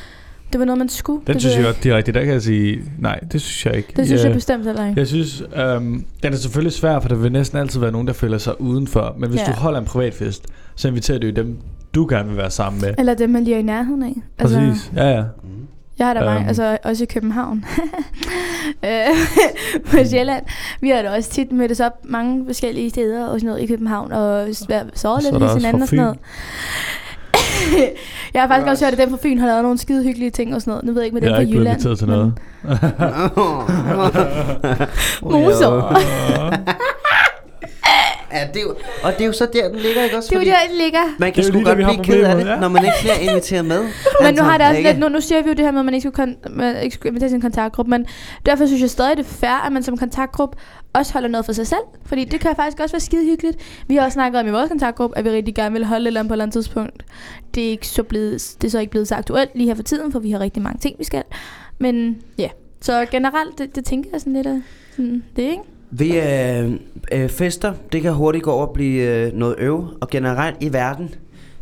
det var noget, man skulle. Den det synes jeg godt direkte. Der kan jeg sige, nej, det synes jeg ikke. Det synes jeg, jeg bestemt heller ikke. Jeg synes, øhm, den er selvfølgelig svær, for der vil næsten altid være nogen, der føler sig udenfor. Men hvis ja. du holder en privatfest, så inviterer du dem, du gerne vil være sammen med. Eller dem, man lige er i nærheden af. Altså, præcis, ja, ja. Jeg har da mange, øhm. altså også i København. På Sjælland. Vi har da også tit mødtes op mange forskellige steder og sådan noget i København. Og såret lidt hos hinanden og sådan noget. Jeg har faktisk også hørt, at dem fra Fyn har lavet nogle skide hyggelige ting og sådan noget. Nu ved jeg ikke med dem fra Jylland. Jeg er ikke blevet inviteret til noget. Moser. Ja, det jo, og det er jo så der, den ligger, ikke også? Det er jo der, den ligger. Man kan sgu godt blive ked af det, ja. Når man ikke bliver inviteret med. Men nu har det også lidt, nu, nu siger vi jo det her med, at man ikke skulle, kon- man ikke skulle invitere sin kontaktgruppe. Men derfor synes jeg stadig, det er fair, at man som kontaktgruppe også holder noget for sig selv. Fordi det kan faktisk også være skide hyggeligt. Vi har også snakket om i vores kontaktgruppe, at vi rigtig gerne vil holde et eller andet på et eller andet tidspunkt. Det er, ikke så blevet, det er så ikke blevet så aktuelt lige her for tiden, for vi har rigtig mange ting, vi skal. Men ja, yeah. Så generelt, det, det tænker jeg sådan lidt af sådan, det, ikke? Vi øh, øh, fester, det kan hurtigt gå over at blive øh, noget øv, og generelt i verden,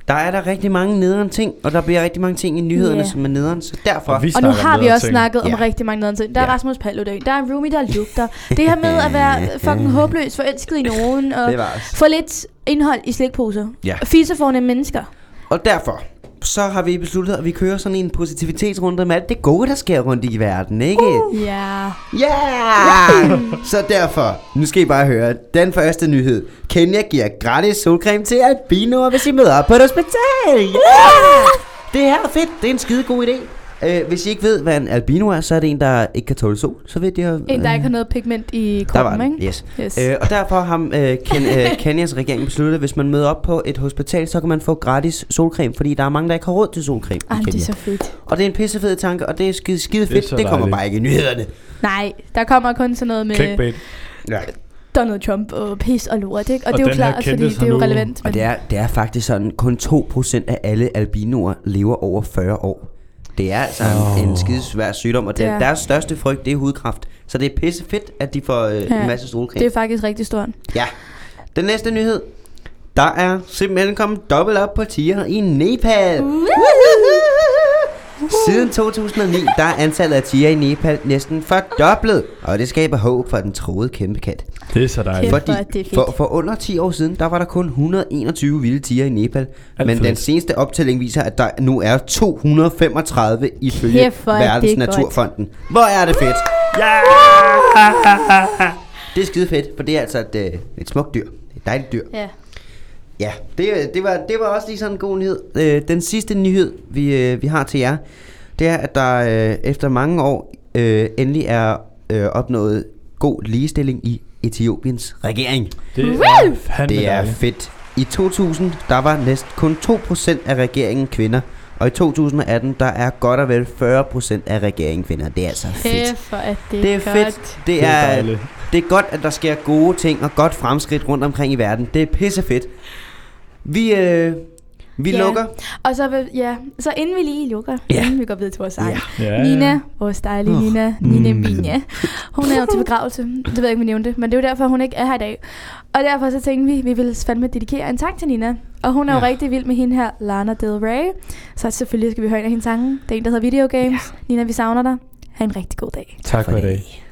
der er der rigtig mange nederen ting, og der bliver rigtig mange ting i nyhederne, yeah. som er nederen, så derfor... Og, og nu har vi også ting. snakket yeah. om rigtig mange nederen ting. Der er yeah. Rasmus Paludan, der er en roomie, der lugter. Det her med at være fucking håbløs, forelsket i nogen, og få lidt indhold i slikposer. Yeah. Fisse fornemme mennesker. Og derfor... Så har vi besluttet, at vi kører sådan en positivitetsrunde med alt det gode, der sker rundt i verden, ikke? Ja. Uh, yeah. yeah. Så derfor, nu skal I bare høre den første nyhed. Kenya giver gratis solcreme til albinoer, hvis I møder op på et hospital. Yeah. Det er fedt. Det er en skide god idé. Uh, hvis I ikke ved, hvad en albino er, så er det en, der ikke kan tåle sol. Så ved jeg, uh, en, der ikke har noget pigment i kroppen, ikke? Yes. yes. Uh, og derfor har uh, Ken, uh, Kenyas regering besluttet, at hvis man møder op på et hospital, så kan man få gratis solcreme, fordi der er mange, der ikke har råd til solcreme ah, i Kenya. Det er så fedt. Og det er en pissefed tanke, og det er skide, skide fedt. Det, det kommer bare ikke i nyhederne. Nej, der kommer kun sådan noget med... Clickbait. Nej. Donald Trump og pis og lort, ikke? Og, og det er jo klart, fordi det er jo relevant. Og det er, det er faktisk sådan, kun to procent af alle albinoer lever over fyrre år. Det er altså oh. en skidesvær sygdom, og det ja. deres største frygt, det er hudkræft. Så det er pissefedt, at de får øh, ja. en masse solcreme. Det er faktisk rigtig stort. Ja. Den næste nyhed. Der er simpelthen kommet dobbelt op på tiger i Nepal. Uh. Siden to tusind og ni, der er antallet af tiger i Nepal næsten fordoblet. Og det skaber håb for den troede kæmpe kat. Det er så dejligt. Fordi det er for, for under ti år siden, der var der kun et hundrede og enogtyve vilde tiger i Nepal. Men fedt. Den seneste optælling viser, at der nu er to hundrede og femogtredive ifølge Verdens Naturfonden. Hvor er det fedt. Ja! Det er skide fedt, for det er altså et, et smukt dyr. Et dejligt dyr. Ja. Ja, det, det, var, det var også lige sådan en god nyhed. Øh, den sidste nyhed, vi, øh, vi har til jer, det er, at der øh, efter mange år øh, endelig er øh, opnået god ligestilling i Etiopiens regering. Det er, det er fedt. I to tusind, der var næsten kun to procent af regeringen kvinder, og i to tusind og atten, der er godt og vel fyrre procent af regeringen kvinder. Det er altså fedt. For at det, det er godt. fedt. Det er, det, er det er godt, at der sker gode ting og godt fremskridt rundt omkring i verden. Det er pissefedt. Vi, øh, vi yeah. lukker. Og så, ja, så inden vi lige lukker, yeah. inden vi går videre til vores sang. Yeah. Yeah. Nina, vores dejlige oh. Nina, Nina mm. Binja, hun er jo til begravelse. Det ved jeg ikke, om jeg nævnte, men det er jo derfor, hun ikke er her i dag. Og derfor så tænkte vi, at vi ville fandme dedikere en tak til Nina. Og hun er yeah. jo rigtig vild med hende her, Lana Del Rey. Så selvfølgelig skal vi høre en af hendes sange. Det er en, der hedder Videogames. Yeah. Nina, vi savner dig. Ha' en rigtig god dag. Tak for i dag.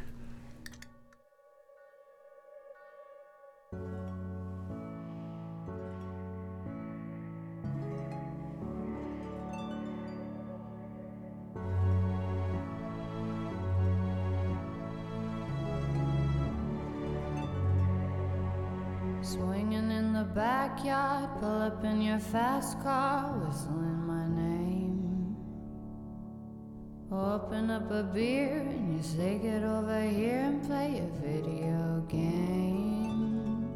Swinging in the backyard, pull up in your fast car, whistling my name. Open up a beer and you say get over here and play a video game.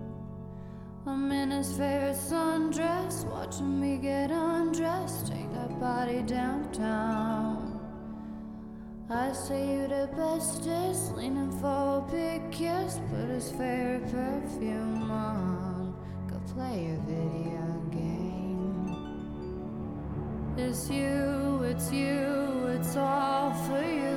I'm in his favorite sundress, watching me get undressed, take that body downtown. I say you the bestest, leaning for a big kiss, put his favorite perfume on, go play a video game. It's you, it's you. It's all for you,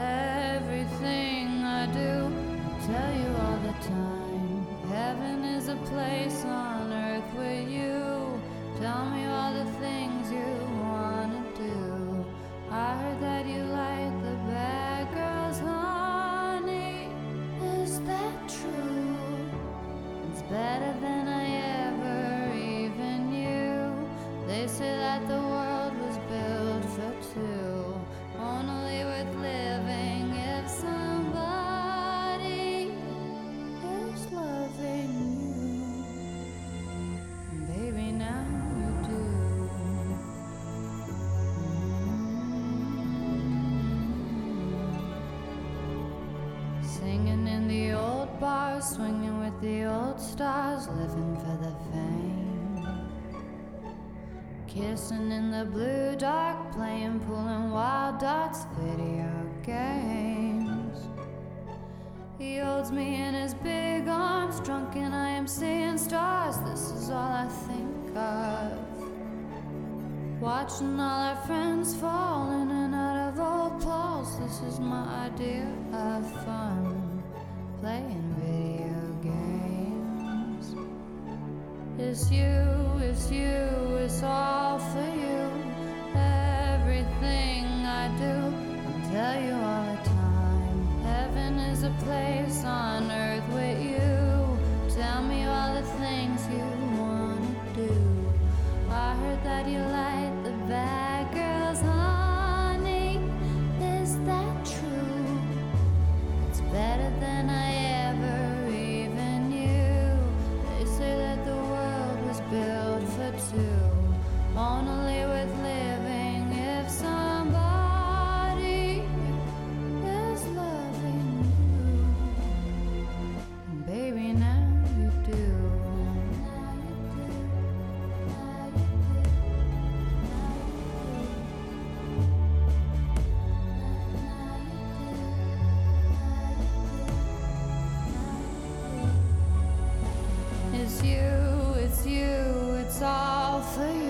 everything I do, I tell you all the time. Heaven is a place on earth with you. Tell me all the things you wanna do. I heard that you like the bad girls, honey. Is that true? It's better than I ever even knew. They say that the world was built for two. Only worth living if somebody is loving you. Baby, now you do. Mm-hmm. Singing in the old bars, swinging with the old stars, living for the fame. Kissing in the blue dark, playing, pulling wild dots, video games. He holds me in his big arms, drunk and I am seeing stars. This is all I think of. Watching all our friends fall in and out of old clothes. This is my idea of fun, playing video games. It's you, it's you, it's all for you. Everything I do, I'll tell you all the time. Heaven is a place on earth with you. Tell me all the things you wanna do. I heard that you like the bad girls, honey. Is that true? It's better than I ever even knew. They say that the world was built for two. Only with living. Somebody is loving you, and baby, now you do. Now you do, now you do, now you do. It's you, it's you, it's all for you.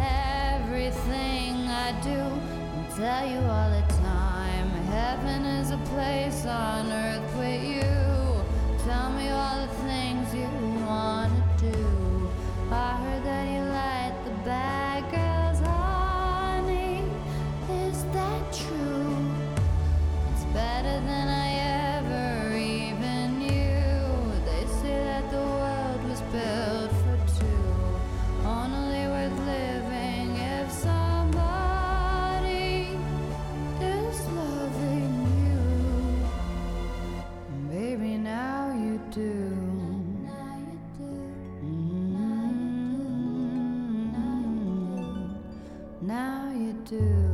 Everything I do, I tell you all the time. Heaven is a place on earth with you. Tell me all the things you wanna do. I heard that you like the bad girls, honey. Is that true? It's better than I ever even knew. They say that the world was built for two. Only worth living. Do.